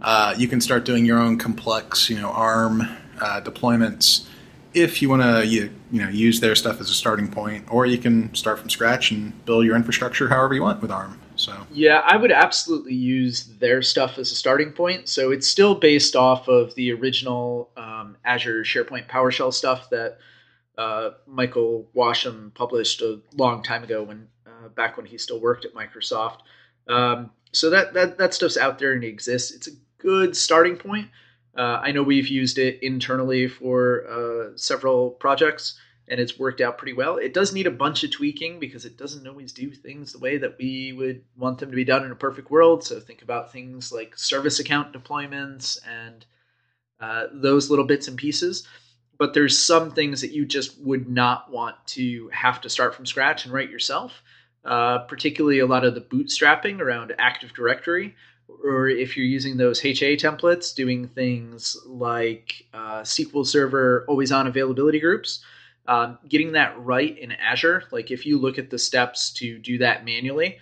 uh, you can start doing your own complex, you know, A R M uh, deployments if you want to, you, you know, use their stuff as a starting point, or you can start from scratch and build your infrastructure however you want with A R M. So yeah, I would absolutely use their stuff as a starting point. So it's still based off of the original um, Azure SharePoint PowerShell stuff that Uh, Michael Washam published a long time ago, when uh, back when he still worked at Microsoft. Um, so that, that that stuff's out there and it exists. It's a good starting point. Uh, I know we've used it internally for uh, several projects, and it's worked out pretty well. It does need a bunch of tweaking because it doesn't always do things the way that we would want them to be done in a perfect world. So think about things like service account deployments and uh, those little bits and pieces. But there's some things that you just would not want to have to start from scratch and write yourself, uh, particularly a lot of the bootstrapping around Active Directory, or if you're using those H A templates, doing things like uh, S Q L Server always-on availability groups, um, getting that right in Azure. Like if you look at the steps to do that manually,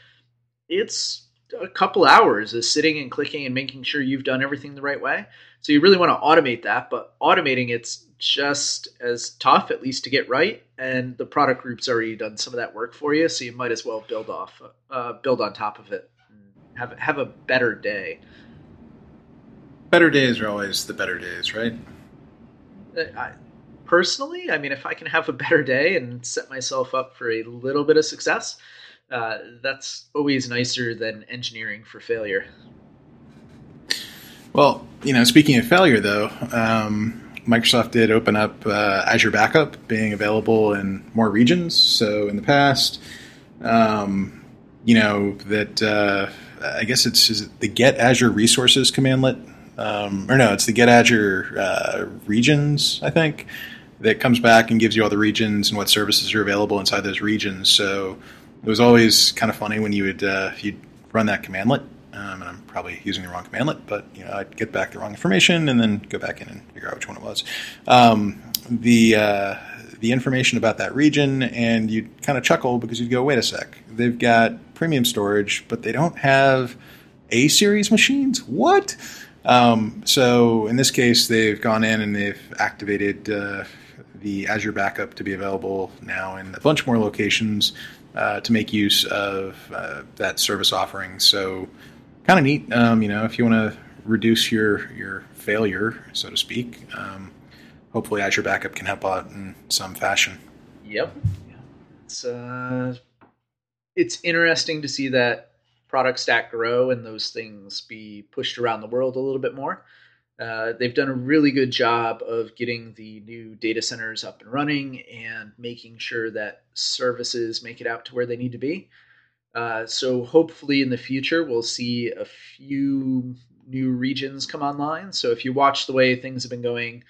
it's a couple hours of sitting and clicking and making sure you've done everything the right way. So you really want to automate that, but automating it's just as tough, at least to get right. And the product group's already done some of that work for you, so you might as well build off, uh, build on top of it, and have have a better day. Better days are always the better days, right? I, personally, I mean, if I can have a better day and set myself up for a little bit of success, uh, that's always nicer than engineering for failure. Well, you know, speaking of failure, though, um, Microsoft did open up uh, Azure Backup being available in more regions. So in the past, um, you know, that uh, I guess it's is it the Get Azure Resources commandlet, um, or no, it's the Get Azure uh, Regions, I think, that comes back and gives you all the regions and what services are available inside those regions. So it was always kind of funny when you would uh, you'd run that commandlet. Um, and I'm probably using the wrong commandlet, but you know, I'd get back the wrong information and then go back in and figure out which one it was. Um, the uh, the information about that region, and you'd kind of chuckle because you'd go, wait a sec, they've got premium storage, but they don't have A-series machines? What? Um, so in this case, they've gone in and they've activated uh, the Azure Backup to be available now in a bunch more locations uh, to make use of uh, that service offering. So kind of neat, um, you know, if you want to reduce your, your failure, so to speak. Um, hopefully Azure Backup can help out in some fashion. Yep. It's, uh, it's interesting to see that product stack grow and those things be pushed around the world a little bit more. Uh, they've done a really good job of getting the new data centers up and running and making sure that services make it out to where they need to be. Uh, so hopefully in the future, we'll see a few new regions come online. So if you watch the way things have been going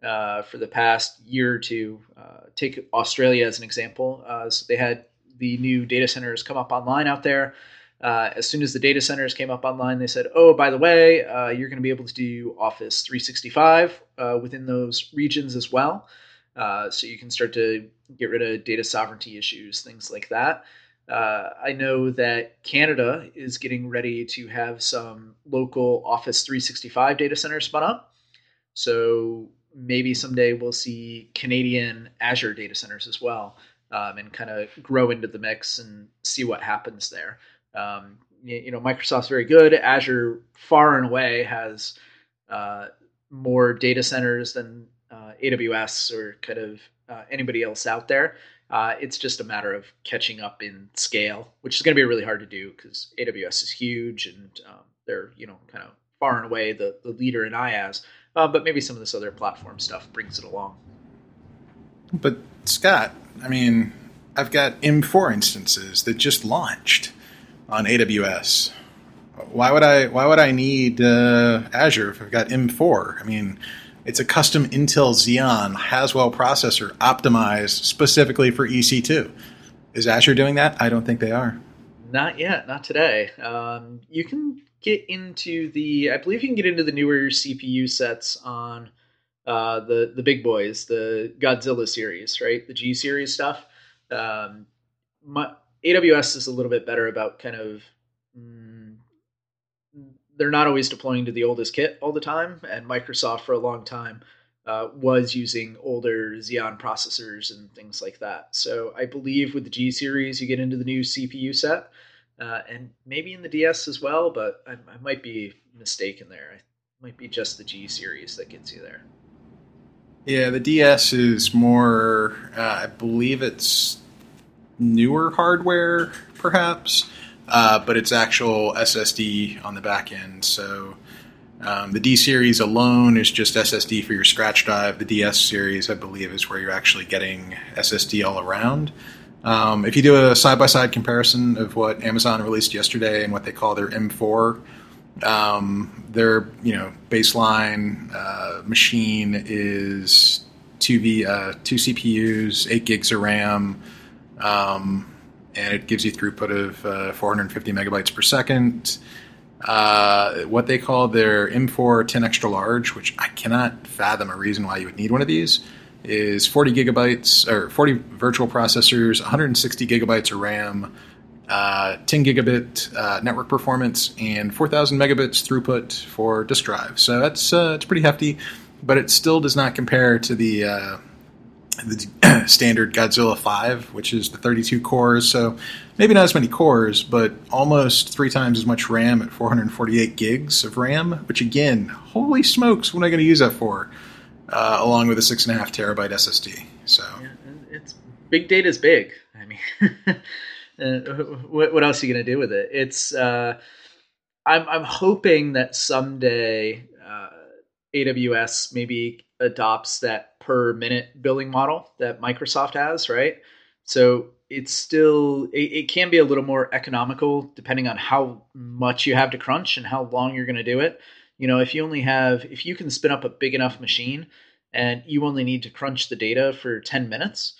uh, for the past year or two, uh, take Australia as an example. Uh, so they had the new data centers come up online out there. Uh, as soon as the data centers came up online, they said, oh, by the way, uh, you're going to be able to do Office three sixty-five uh, within those regions as well. Uh, so you can start to get rid of data sovereignty issues, things like that. Uh, I know that Canada is getting ready to have some local Office three sixty-five data centers spun up. So maybe someday we'll see Canadian Azure data centers as well, um, and kind of grow into the mix and see what happens there. Um, you, you know, Microsoft's very good. Azure far and away has uh, more data centers than uh, A W S or kind of uh, anybody else out there. Uh, it's just a matter of catching up in scale, which is going to be really hard to do because A W S is huge and um, they're, you know, kind of far and away the, the leader in IaaS. Uh, but maybe some of this other platform stuff brings it along. But Scott, I mean, I've got M four instances that just launched on A W S. Why would I? Why would I need uh, Azure if I've got M four? I mean, It's a custom Intel Xeon Haswell processor optimized specifically for E C two. Is Azure doing that? I don't think they are. Not yet. Not today. Um, you can get into the, I believe you can get into the newer C P U sets on uh, the, the big boys, the Godzilla series, right? The G series stuff. Um, my, A W S is a little bit better about kind of, mm, they're not always deploying to the oldest kit all the time. And Microsoft for a long time uh, was using older Xeon processors and things like that. So I believe with the G series, you get into the new C P U set uh, and maybe in the D S as well, but I, I might be mistaken there. It might be just the G series that gets you there. Yeah, the D S is more, uh, I believe it's newer hardware, perhaps, uh, but it's actual S S D on the back end. So um, the D series alone is just S S D for your scratch drive. The D S series, I believe, is where you're actually getting S S D all around. Um, if you do a side-by-side comparison of what Amazon released yesterday and what they call their M four, um, their you know baseline uh, machine is two v uh, two C P Us, eight gigs of RAM. Um, and it gives you throughput of uh, four hundred fifty megabytes per second. Uh, what they call their M four ten extra large, which I cannot fathom a reason why you would need one of these, is forty gigabytes or forty virtual processors, one hundred sixty gigabytes of RAM, uh, ten gigabit uh, network performance, and four thousand megabits throughput for disk drive. So that's uh, it's pretty hefty, but it still does not compare to the Uh, the standard Godzilla five, which is the thirty-two cores, so maybe not as many cores, but almost three times as much RAM at four hundred forty-eight gigs of RAM, which again, holy smokes, what am I going to use that for? Uh, along with a six and a half terabyte S S D. So yeah, it's big data is big. I mean, what, what else are you going to do with it? It's uh, I'm I'm hoping that someday uh, A W S maybe adopts that per minute billing model that Microsoft has, right? So it's still, it, it can be a little more economical depending on how much you have to crunch and how long you're going to do it. You know, if you only have, if you can spin up a big enough machine and you only need to crunch the data for ten minutes,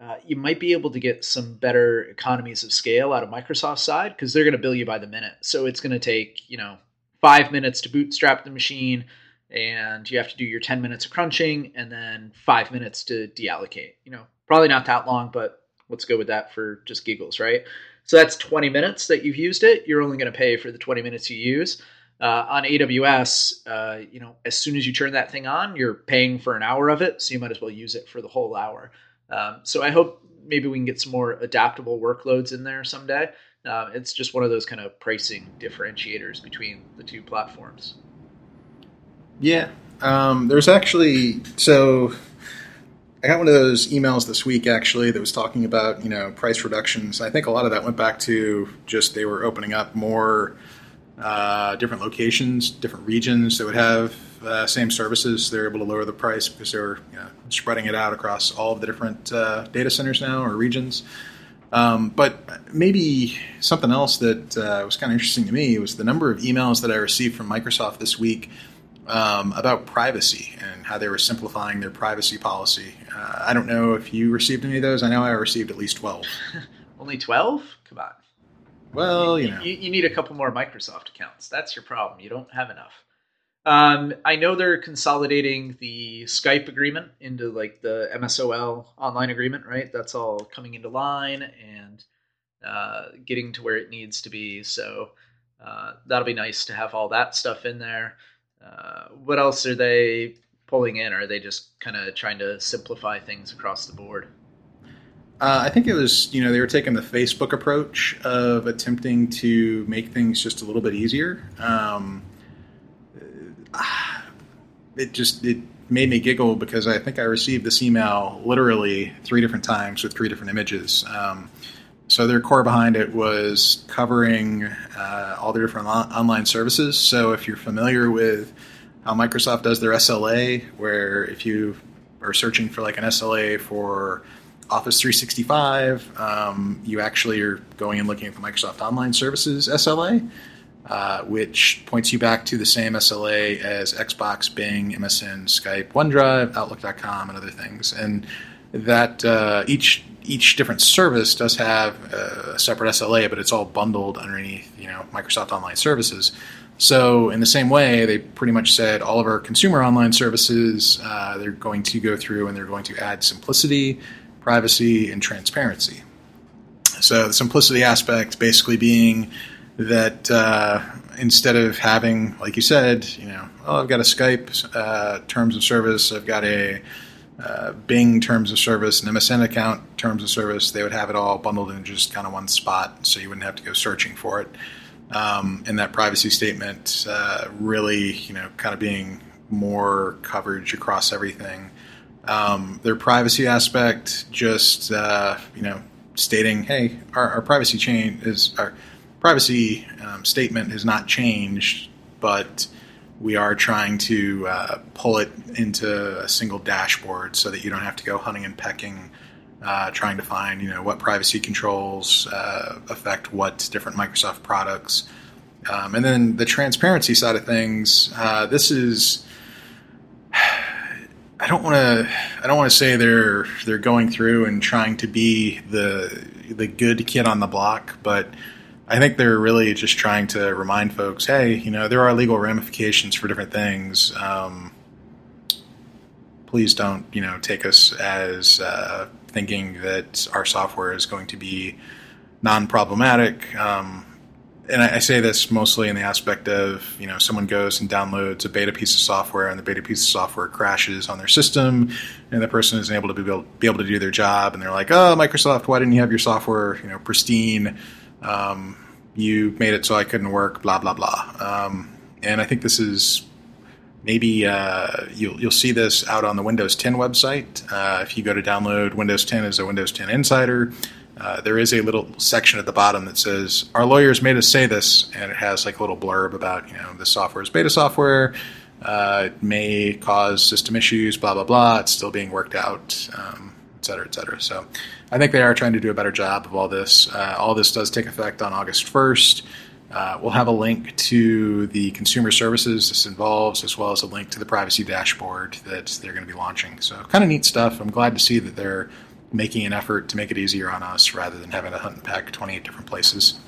uh, you might be able to get some better economies of scale out of Microsoft's side because they're going to bill you by the minute. So it's going to take, you know, five minutes to bootstrap the machine, and you have to do your ten minutes of crunching and then five minutes to deallocate. You know, probably not that long, but let's go with that for just giggles, right? So that's twenty minutes that you've used it. You're only going to pay for the twenty minutes you use. Uh, on A W S, uh, you know, as soon as you turn that thing on, you're paying for an hour of it, so you might as well use it for the whole hour. Um, so I hope maybe we can get some more adaptable workloads in there someday. Uh, it's just one of those kind of pricing differentiators between the two platforms. Yeah, um, there's actually, so I got one of those emails this week actually that was talking about, you know, price reductions. I think a lot of that went back to just they were opening up more uh, different locations, different regions that would have uh, same services. They're able to lower the price because they're you know, spreading it out across all of the different uh, data centers now or regions. Um, but maybe something else that uh, was kind of interesting to me was the number of emails that I received from Microsoft this week Um, about privacy and how they were simplifying their privacy policy. Uh, I don't know if you received any of those. I know I received at least twelve. Only twelve? Come on. Well, you, you know. You, you need a couple more Microsoft accounts. That's your problem. You don't have enough. Um, I know they're consolidating the Skype agreement into like the M S O L online agreement, right? That's all coming into line and uh, getting to where it needs to be. So uh, that'll be nice to have all that stuff in there. Uh, what else are they pulling in? Or are they just kind of trying to simplify things across the board? Uh, I think it was, you know, they were taking the Facebook approach of attempting to make things just a little bit easier. Um, it just, it made me giggle because I think I received this email literally three different times with three different images. Um, so their core behind it was covering uh, all the different on- online services. So if you're familiar with how Microsoft does their S L A, where if you are searching for like an S L A for Office three sixty-five, um, you actually are going and looking at the Microsoft Online Services S L A. uh, which points you back to the same S L A as Xbox, Bing, M S N, Skype, OneDrive, Outlook dot com, and other things. And that uh, each each different service does have a separate S L A, but it's all bundled underneath, you know, Microsoft Online Services. So in the same way, they pretty much said all of our consumer online services, uh, they're going to go through and they're going to add simplicity, privacy, and transparency. So the simplicity aspect basically being that uh, instead of having, like you said, you know, oh, I've got a Skype uh, terms of service, I've got a uh, Bing terms of service, an M S N account terms of service, they would have it all bundled in just kind of one spot, so you wouldn't have to go searching for it. Um, and that privacy statement uh, really, you know, kind of being more coverage across everything. Um, their privacy aspect, just, uh, you know, stating, hey, our, our privacy chain is our privacy um, statement has not changed, but we are trying to uh, pull it into a single dashboard so that you don't have to go hunting and pecking. Uh, trying to find, you know, what privacy controls uh, affect what different Microsoft products. Um, and then the transparency side of things, uh, this is, I don't want to, I don't want to say they're, they're going through and trying to be the, the good kid on the block, but I think they're really just trying to remind folks, hey, you know, there are legal ramifications for different things. Um, please don't, you know, take us as, uh, thinking that our software is going to be non-problematic. Um, and I, I say this mostly in the aspect of, you know, someone goes and downloads a beta piece of software and the beta piece of software crashes on their system and the person isn't able to be able, be able to do their job. And they're like, oh, Microsoft, why didn't you have your software, you know, pristine? Um, you made it so I couldn't work, blah, blah, blah. Um, and I think this is Maybe uh, you'll you'll see this out on the Windows ten website. Uh, if you go to download Windows ten as a Windows ten Insider, uh, there is a little section at the bottom that says, our lawyers made us say this, and it has like a little blurb about, you know, the software is beta software. Uh, it may cause system issues, blah, blah, blah. It's still being worked out, um, et cetera, et cetera. So I think they are trying to do a better job of all this. Uh, all this does take effect on August first. Uh, we'll have a link to the consumer services this involves, as well as a link to the privacy dashboard that they're going to be launching. So kind of neat stuff. I'm glad to see that they're making an effort to make it easier on us rather than having to hunt and pack twenty-eight different places.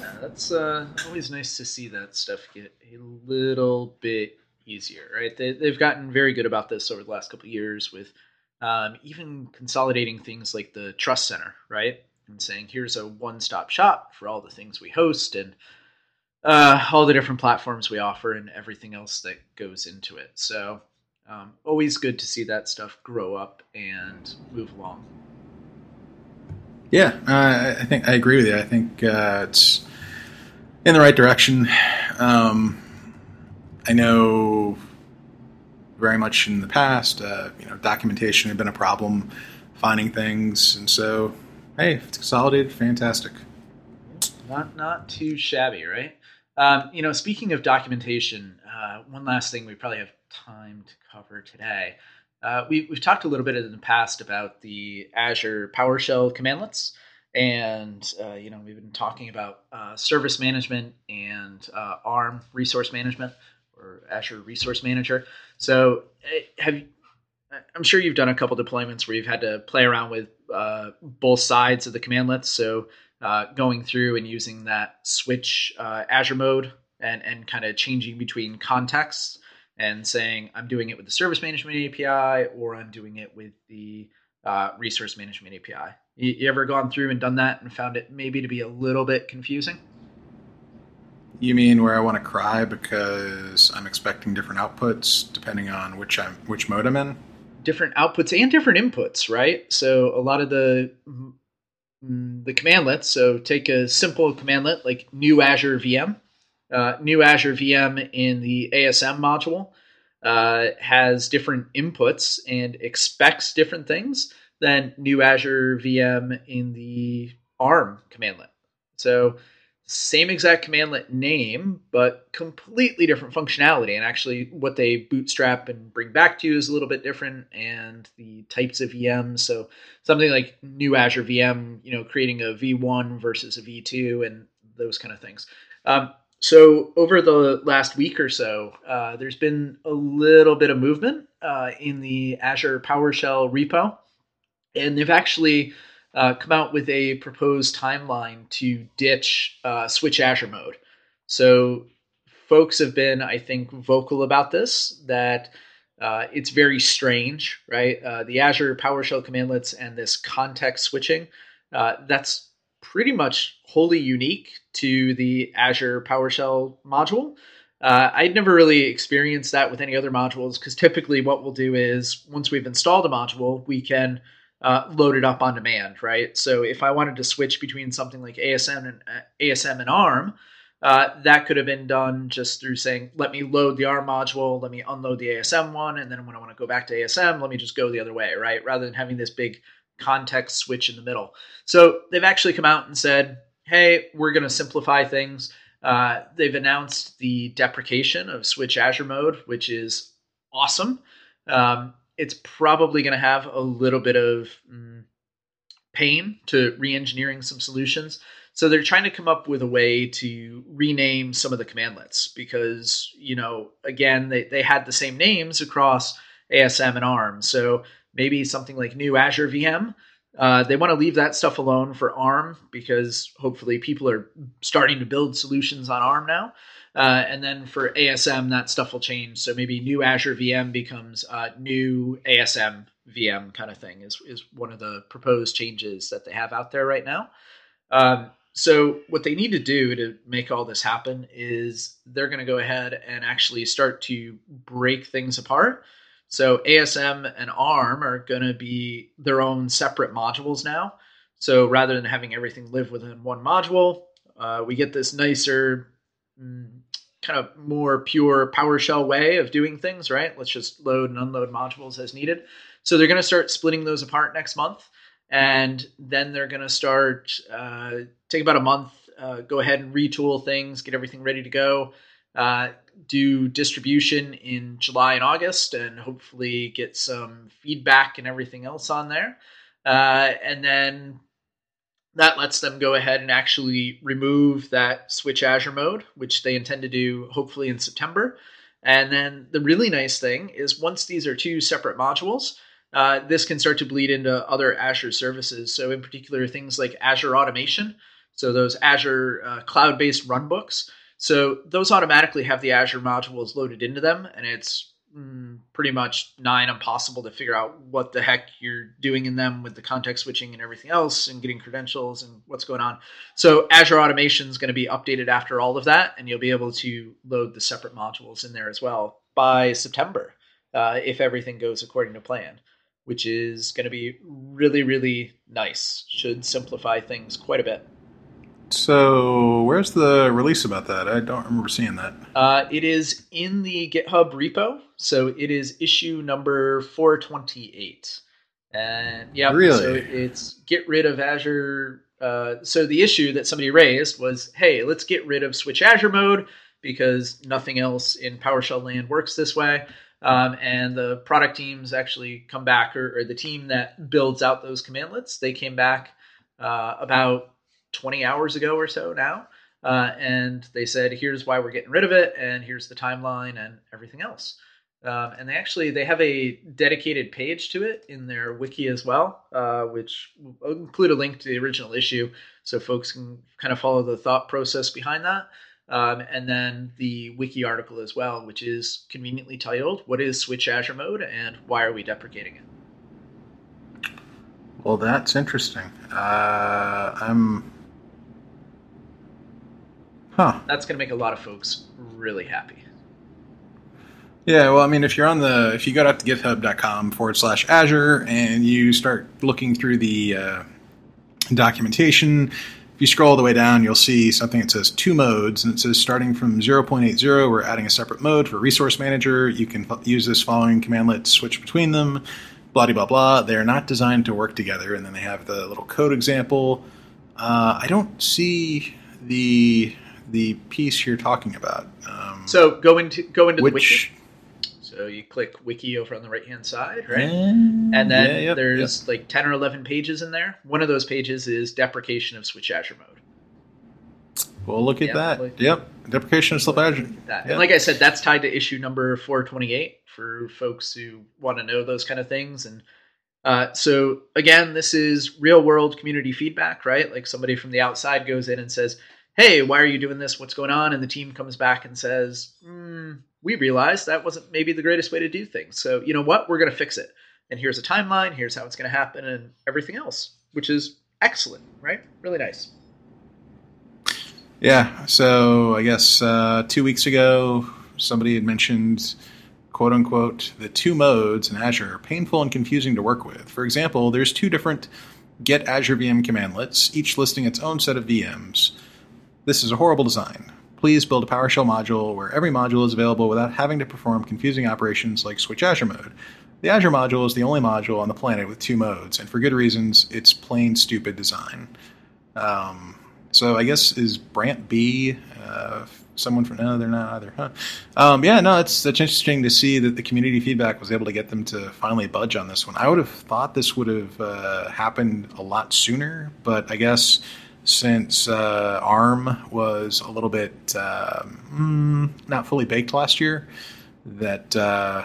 Yeah, that's uh, always nice to see that stuff get a little bit easier, right? They, they've gotten very good about this over the last couple of years with um, even consolidating things like the Trust Center, right? And saying, here's a one-stop shop for all the things we host and Uh, all the different platforms we offer and everything else that goes into it. So um, always good to see that stuff grow up and move along. Yeah, uh, I think I agree with you. I think uh, it's in the right direction. Um, I know very much in the past, uh, you know, documentation had been a problem, finding things. And so, hey, if it's consolidated, fantastic. Not, not too shabby, right? Um, you know, speaking of documentation, uh, one last thing we probably have time to cover today. Uh, we, we've talked a little bit in the past about the Azure PowerShell commandlets. And, uh, you know, we've been talking about uh, service management and uh, A R M resource management or Azure Resource Manager. So have you, I'm sure you've done a couple deployments where you've had to play around with uh, both sides of the commandlets. So Uh, going through and using that switch uh, Azure mode and, and kind of changing between contexts and saying, I'm doing it with the service management A P I or I'm doing it with the uh, resource management A P I. You, you ever gone through and done that and found it maybe to be a little bit confusing? You mean where I want to cry because I'm expecting different outputs depending on which I'm, which mode I'm in? Different outputs and different inputs, right? So a lot of the... the commandlet. So take a simple commandlet like new Azure V M. Uh, new Azure V M in the A S M module uh, has different inputs and expects different things than new Azure V M in the A R M commandlet. So same exact commandlet name, but completely different functionality. And actually what they bootstrap and bring back to you is a little bit different and the types of V Ms. So something like new Azure V M, you know, creating a V one versus a V two and those kind of things. Um, So over the last week or so, uh, there's been a little bit of movement uh, in the Azure PowerShell repo, and they've actually uh, come out with a proposed timeline to ditch uh, switch Azure mode. So folks have been, I think, vocal about this, that uh, it's very strange, right? Uh, the Azure PowerShell commandlets and this context switching, uh, that's pretty much wholly unique to the Azure PowerShell module. Uh, I'd never really experienced that with any other modules, because typically what we'll do is once we've installed a module, we can uh, load it up on demand, right? So if I wanted to switch between something like A S M and uh, A S M and A R M, uh, that could have been done just through saying, let me load the A R M module, let me unload the A S M one, and then when I want to go back to A S M, let me just go the other way, right? Rather than having this big context switch in the middle. So they've actually come out and said, hey, we're going to simplify things. Uh, they've announced the deprecation of switch Azure mode, which is awesome. Um, it's probably going to have a little bit of mm, pain to re-engineering some solutions. So they're trying to come up with a way to rename some of the commandlets because, you know, again, they, they had the same names across A S M and A R M. So maybe something like new Azure V M. Uh, they want to leave that stuff alone for A R M because hopefully people are starting to build solutions on A R M now. Uh, and then for A S M, that stuff will change. So maybe new Azure V M becomes uh, new A S M V M kind of thing is, is one of the proposed changes that they have out there right now. Um, so what they need to do to make all this happen is they're going to go ahead and actually start to break things apart. So A S M and A R M are going to be their own separate modules now. So rather than having everything live within one module, uh, we get this nicer, kind of more pure PowerShell way of doing things, right? Let's just load and unload modules as needed. So they're going to start splitting those apart next month. And then they're going to start, uh, take about a month, uh, go ahead and retool things, get everything ready to go. Uh, do distribution in July and August and hopefully get some feedback and everything else on there. Uh, and then that lets them go ahead and actually remove that switch Azure mode, which they intend to do hopefully in September. And then the really nice thing is once these are two separate modules, uh, this can start to bleed into other Azure services. So in particular, things like Azure Automation. So those Azure uh, cloud-based runbooks. So those automatically have the Azure modules loaded into them, and it's mm, pretty much nigh impossible to figure out what the heck you're doing in them with the context switching and everything else and getting credentials and what's going on. So Azure Automation is going to be updated after all of that, and you'll be able to load the separate modules in there as well by September uh, if everything goes according to plan, which is going to be really, really nice. Should simplify things quite a bit. So where's the release about that? I don't remember seeing that. Uh, it is in the GitHub repo. So it is issue number four twenty-eight. And yeah, really? So it's get rid of Azure. Uh, so the issue that somebody raised was, hey, let's get rid of switch Azure mode because nothing else in PowerShell land works this way. Um, and the product teams actually come back, or, or the team that builds out those commandlets, they came back uh, about twenty hours ago or so now. Uh, and they said, here's why we're getting rid of it. And here's the timeline and everything else. Um, and they actually, they have a dedicated page to it in their wiki as well, uh, which will include a link to the original issue. So folks can kind of follow the thought process behind that. Um, and then the wiki article as well, which is conveniently titled, What is Switch Azure Mode and Why Are We Deprecating It? Well, that's interesting. Uh, I'm... Huh. That's going to make a lot of folks really happy. Yeah, well, I mean, if you're on the, if you go out to github.com forward slash Azure and you start looking through the uh, documentation, if you scroll all the way down, you'll see something that says two modes, and it says starting from zero point eighty, we're adding a separate mode for Resource Manager. You can use this following commandlet to switch between them, blah, blah, blah. They're not designed to work together, and then they have the little code example. Uh, I don't see the... the piece you're talking about. Um, so go into go into which, the wiki. So you click wiki over on the right-hand side, right? And, and then yeah, yeah, there's yeah. like ten or eleven pages in there. One of those pages is deprecation of switch Azure mode. Well, look at yeah, that. Like, yep. Deprecation of self-admin. Yep. And like I said, that's tied to issue number four twenty-eight for folks who want to know those kind of things. And uh, so, again, this is real-world community feedback, right? Like somebody from the outside goes in and says, hey, why are you doing this? What's going on? And the team comes back and says, mm, we realized that wasn't maybe the greatest way to do things. So you know what? We're going to fix it. And here's a timeline. Here's how it's going to happen and everything else, which is excellent, right? Really nice. Yeah. So I guess uh, two weeks ago, somebody had mentioned, quote unquote, the two modes in Azure are painful and confusing to work with. For example, there's two different get Azure V M commandlets, each listing its own set of V Ms. This is a horrible design. Please build a PowerShell module where every module is available without having to perform confusing operations like switch Azure mode. The Azure module is the only module on the planet with two modes, and for good reasons, it's plain stupid design. Um, so I guess is Brant B, uh, someone from, no, they're not either, huh? Um, yeah, no, it's, it's interesting to see that the community feedback was able to get them to finally budge on this one. I would have thought this would have uh, happened a lot sooner, but I guess since uh, A R M was a little bit uh, mm, not fully baked last year, that, uh,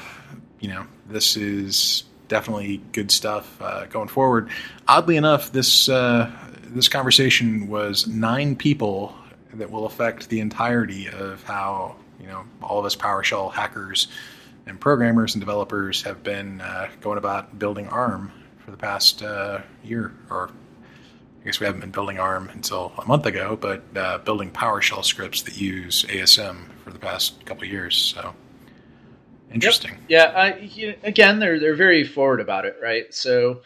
you know, this is definitely good stuff uh, going forward. Oddly enough, this uh, this conversation was nine people that will affect the entirety of how, you know, all of us PowerShell hackers and programmers and developers have been uh, going about building A R M for the past uh, year. Or I guess we haven't been building A R M until a month ago, but uh, building PowerShell scripts that use A S M for the past couple of years. So. Interesting. Yep. Yeah. I, you know, again, they're they're very forward about it, right? So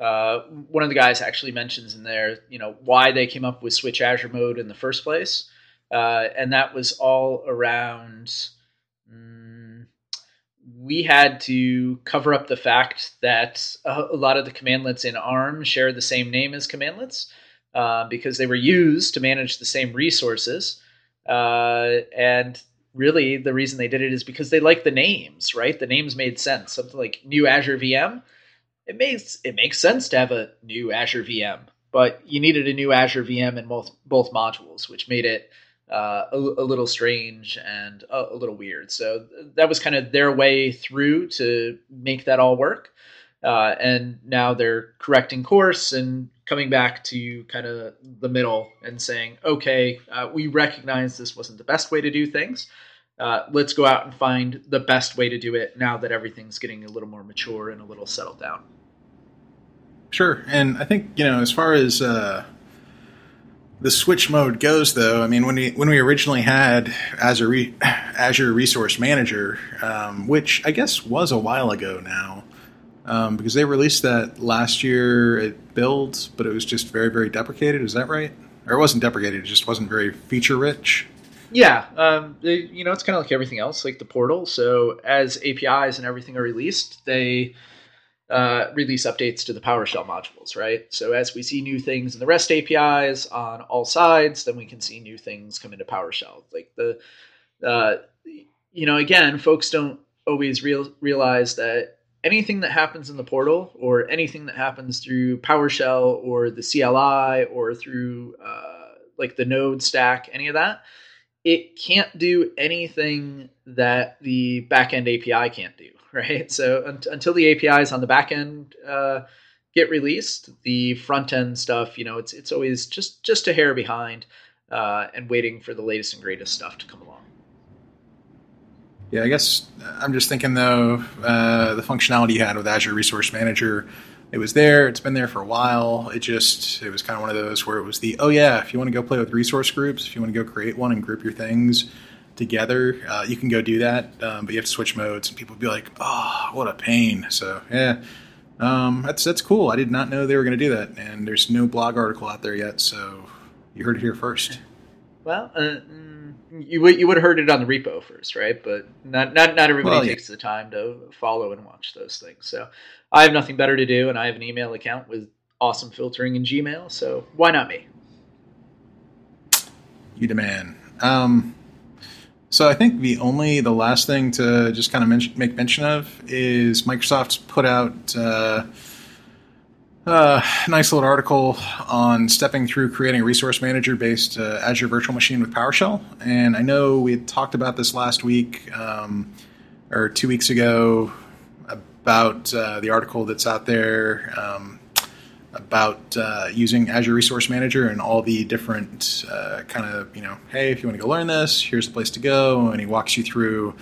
uh, one of the guys actually mentions in there, you know, why they came up with Switch Azure Mode in the first place, uh, and that was all around um, we had to cover up the fact that a, a lot of the commandlets in A R M share the same name as commandlets uh, because they were used to manage the same resources, uh, and really, the reason they did it is because they like the names, right? The names made sense. Something like new Azure V M. It makes it makes sense to have a new Azure V M, but you needed a new Azure V M in both, both modules, which made it uh, a, a little strange and a, a little weird. So that was kind of their way through to make that all work. Uh, and now they're correcting course and coming back to kind of the middle and saying, okay, uh, we recognize this wasn't the best way to do things. Uh, let's go out and find the best way to do it now that everything's getting a little more mature and a little settled down. Sure. And I think, you know, as far as uh, the switch mode goes, though, I mean, when we, when we originally had Azure, Re- Azure Resource Manager, um, which I guess was a while ago now, Um, because they released that last year at Build, but it was just very, very deprecated. Is that right? Or it wasn't deprecated. It just wasn't very feature-rich. Yeah. Um, they, you know, it's kind of like everything else, like the portal. So as A P Is and everything are released, they uh, release updates to the PowerShell modules, right? So as we see new things in the REST A P Is on all sides, then we can see new things come into PowerShell. Like the, uh, you know, again, folks don't always real- realize that anything that happens in the portal or anything that happens through PowerShell or the C L I or through uh, like the node stack, any of that, it can't do anything that the backend A P I can't do, right? So un- until the A P Is on the backend uh, get released, the front end stuff, you know, it's it's always just, just a hair behind uh, and waiting for the latest and greatest stuff to come along. Yeah, I guess I'm just thinking, though, uh, the functionality you had with Azure Resource Manager, it was there. It's been there for a while. It just, it was kind of one of those where it was the, oh, yeah, if you want to go play with resource groups, if you want to go create one and group your things together, uh, you can go do that. Um, but you have to switch modes, and people would be like, oh, what a pain. So, yeah, um, that's that's cool. I did not know they were going to do that. And there's no blog article out there yet, so you heard it here first. Well, uh You would you would have heard it on the repo first, right? But not not not everybody well, yeah. takes the time to follow and watch those things. So I have nothing better to do, and I have an email account with awesome filtering in Gmail. So why not me? You the man. Um, so I think the only the last thing to just kind of mention, make mention of is Microsoft's put out. Uh, Uh, nice little article on stepping through creating a resource manager-based uh, Azure virtual machine with PowerShell. And I know we had talked about this last week um, or two weeks ago about uh, the article that's out there um, about uh, using Azure Resource Manager and all the different uh, kind of, you know, hey, if you want to go learn this, here's the place to go. And he walks you through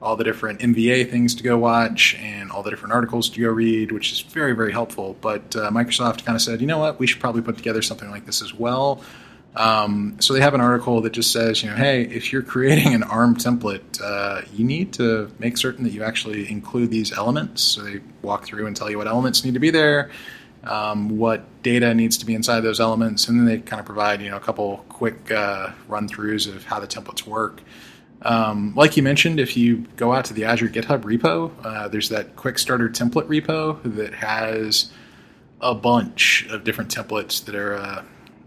all the different M V A things to go watch and all the different articles to go read, which is very, very helpful. But uh, Microsoft kind of said, you know what, we should probably put together something like this as well. Um, so they have an article that just says, you know, hey, if you're creating an A R M template, uh, you need to make certain that you actually include these elements. So they walk through and tell you what elements need to be there, um, what data needs to be inside those elements. And then they kind of provide, you know, a couple quick uh, run-throughs of how the templates work. Um, like you mentioned, if you go out to the Azure GitHub repo, uh, there's that quick starter template repo that has a bunch of different templates that are uh,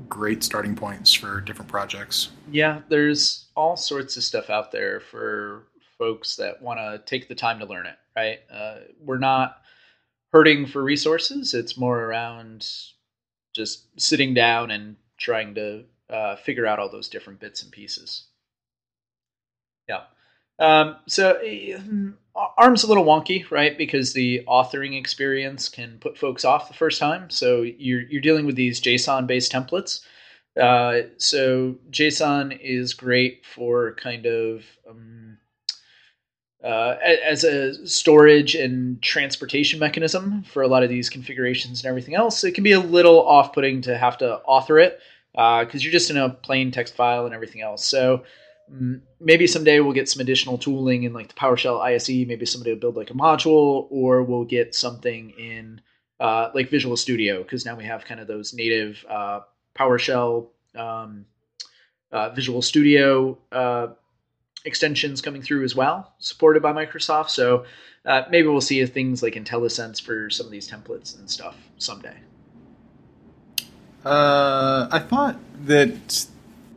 great starting points for different projects. Yeah, there's all sorts of stuff out there for folks that want to take the time to learn it, right? Uh, we're not hurting for resources. It's more around just sitting down and trying to uh, figure out all those different bits and pieces. Yeah. Um, so uh, A R M's a little wonky, right? Because the authoring experience can put folks off the first time. So you're you're dealing with these JSON-based templates. Uh, so JSON is great for kind of um, uh, as a storage and transportation mechanism for a lot of these configurations and everything else. It can be a little off-putting to have to author it because uh, you're just in a plain text file and everything else. So maybe someday we'll get some additional tooling in like the PowerShell I S E. Maybe somebody will build like a module, or we'll get something in uh, like Visual Studio, because now we have kind of those native uh, PowerShell um, uh, Visual Studio uh, extensions coming through as well, supported by Microsoft. So uh, maybe we'll see things like IntelliSense for some of these templates and stuff someday. Uh, I thought that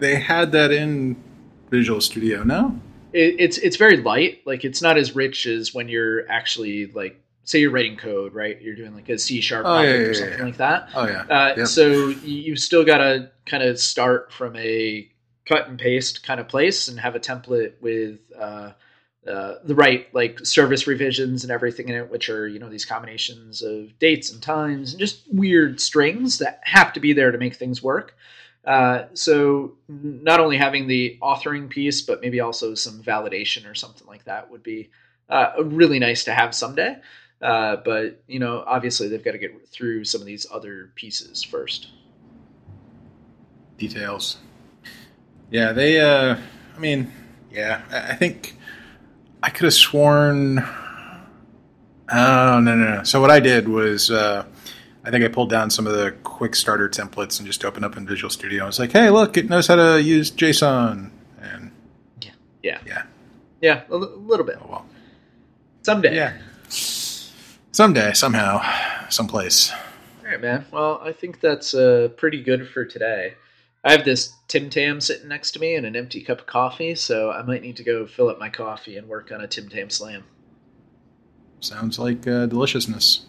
they had that in Visual Studio, no? It, it's it's very light. Like, it's not as rich as when you're actually, like, say you're writing code, right? You're doing, like, a C-sharp oh, yeah, yeah, or something yeah. like that. Oh, yeah. Uh, yep. So you've still got to kind of start from a cut-and-paste kind of place and have a template with uh, uh, the right, like, service revisions and everything in it, which are, you know, these combinations of dates and times and just weird strings that have to be there to make things work. Uh, so not only having the authoring piece, but maybe also some validation or something like that would be uh, really nice to have someday. Uh, but, you know, obviously they've got to get through some of these other pieces first. Details. Yeah, they, uh, I mean, yeah, I think I could have sworn, oh, no, no, no. So what I did was, uh, I think I pulled down some of the quick starter templates and just opened up in Visual Studio. I was like, hey, look, it knows how to use JSON. And yeah. Yeah. Yeah. Yeah. A l- little bit. Oh, well. Someday. Yeah. Someday, somehow, someplace. All right, man. Well, I think that's uh, pretty good for today. I have this Tim Tam sitting next to me and an empty cup of coffee, so I might need to go fill up my coffee and work on a Tim Tam Slam. Sounds like uh, deliciousness.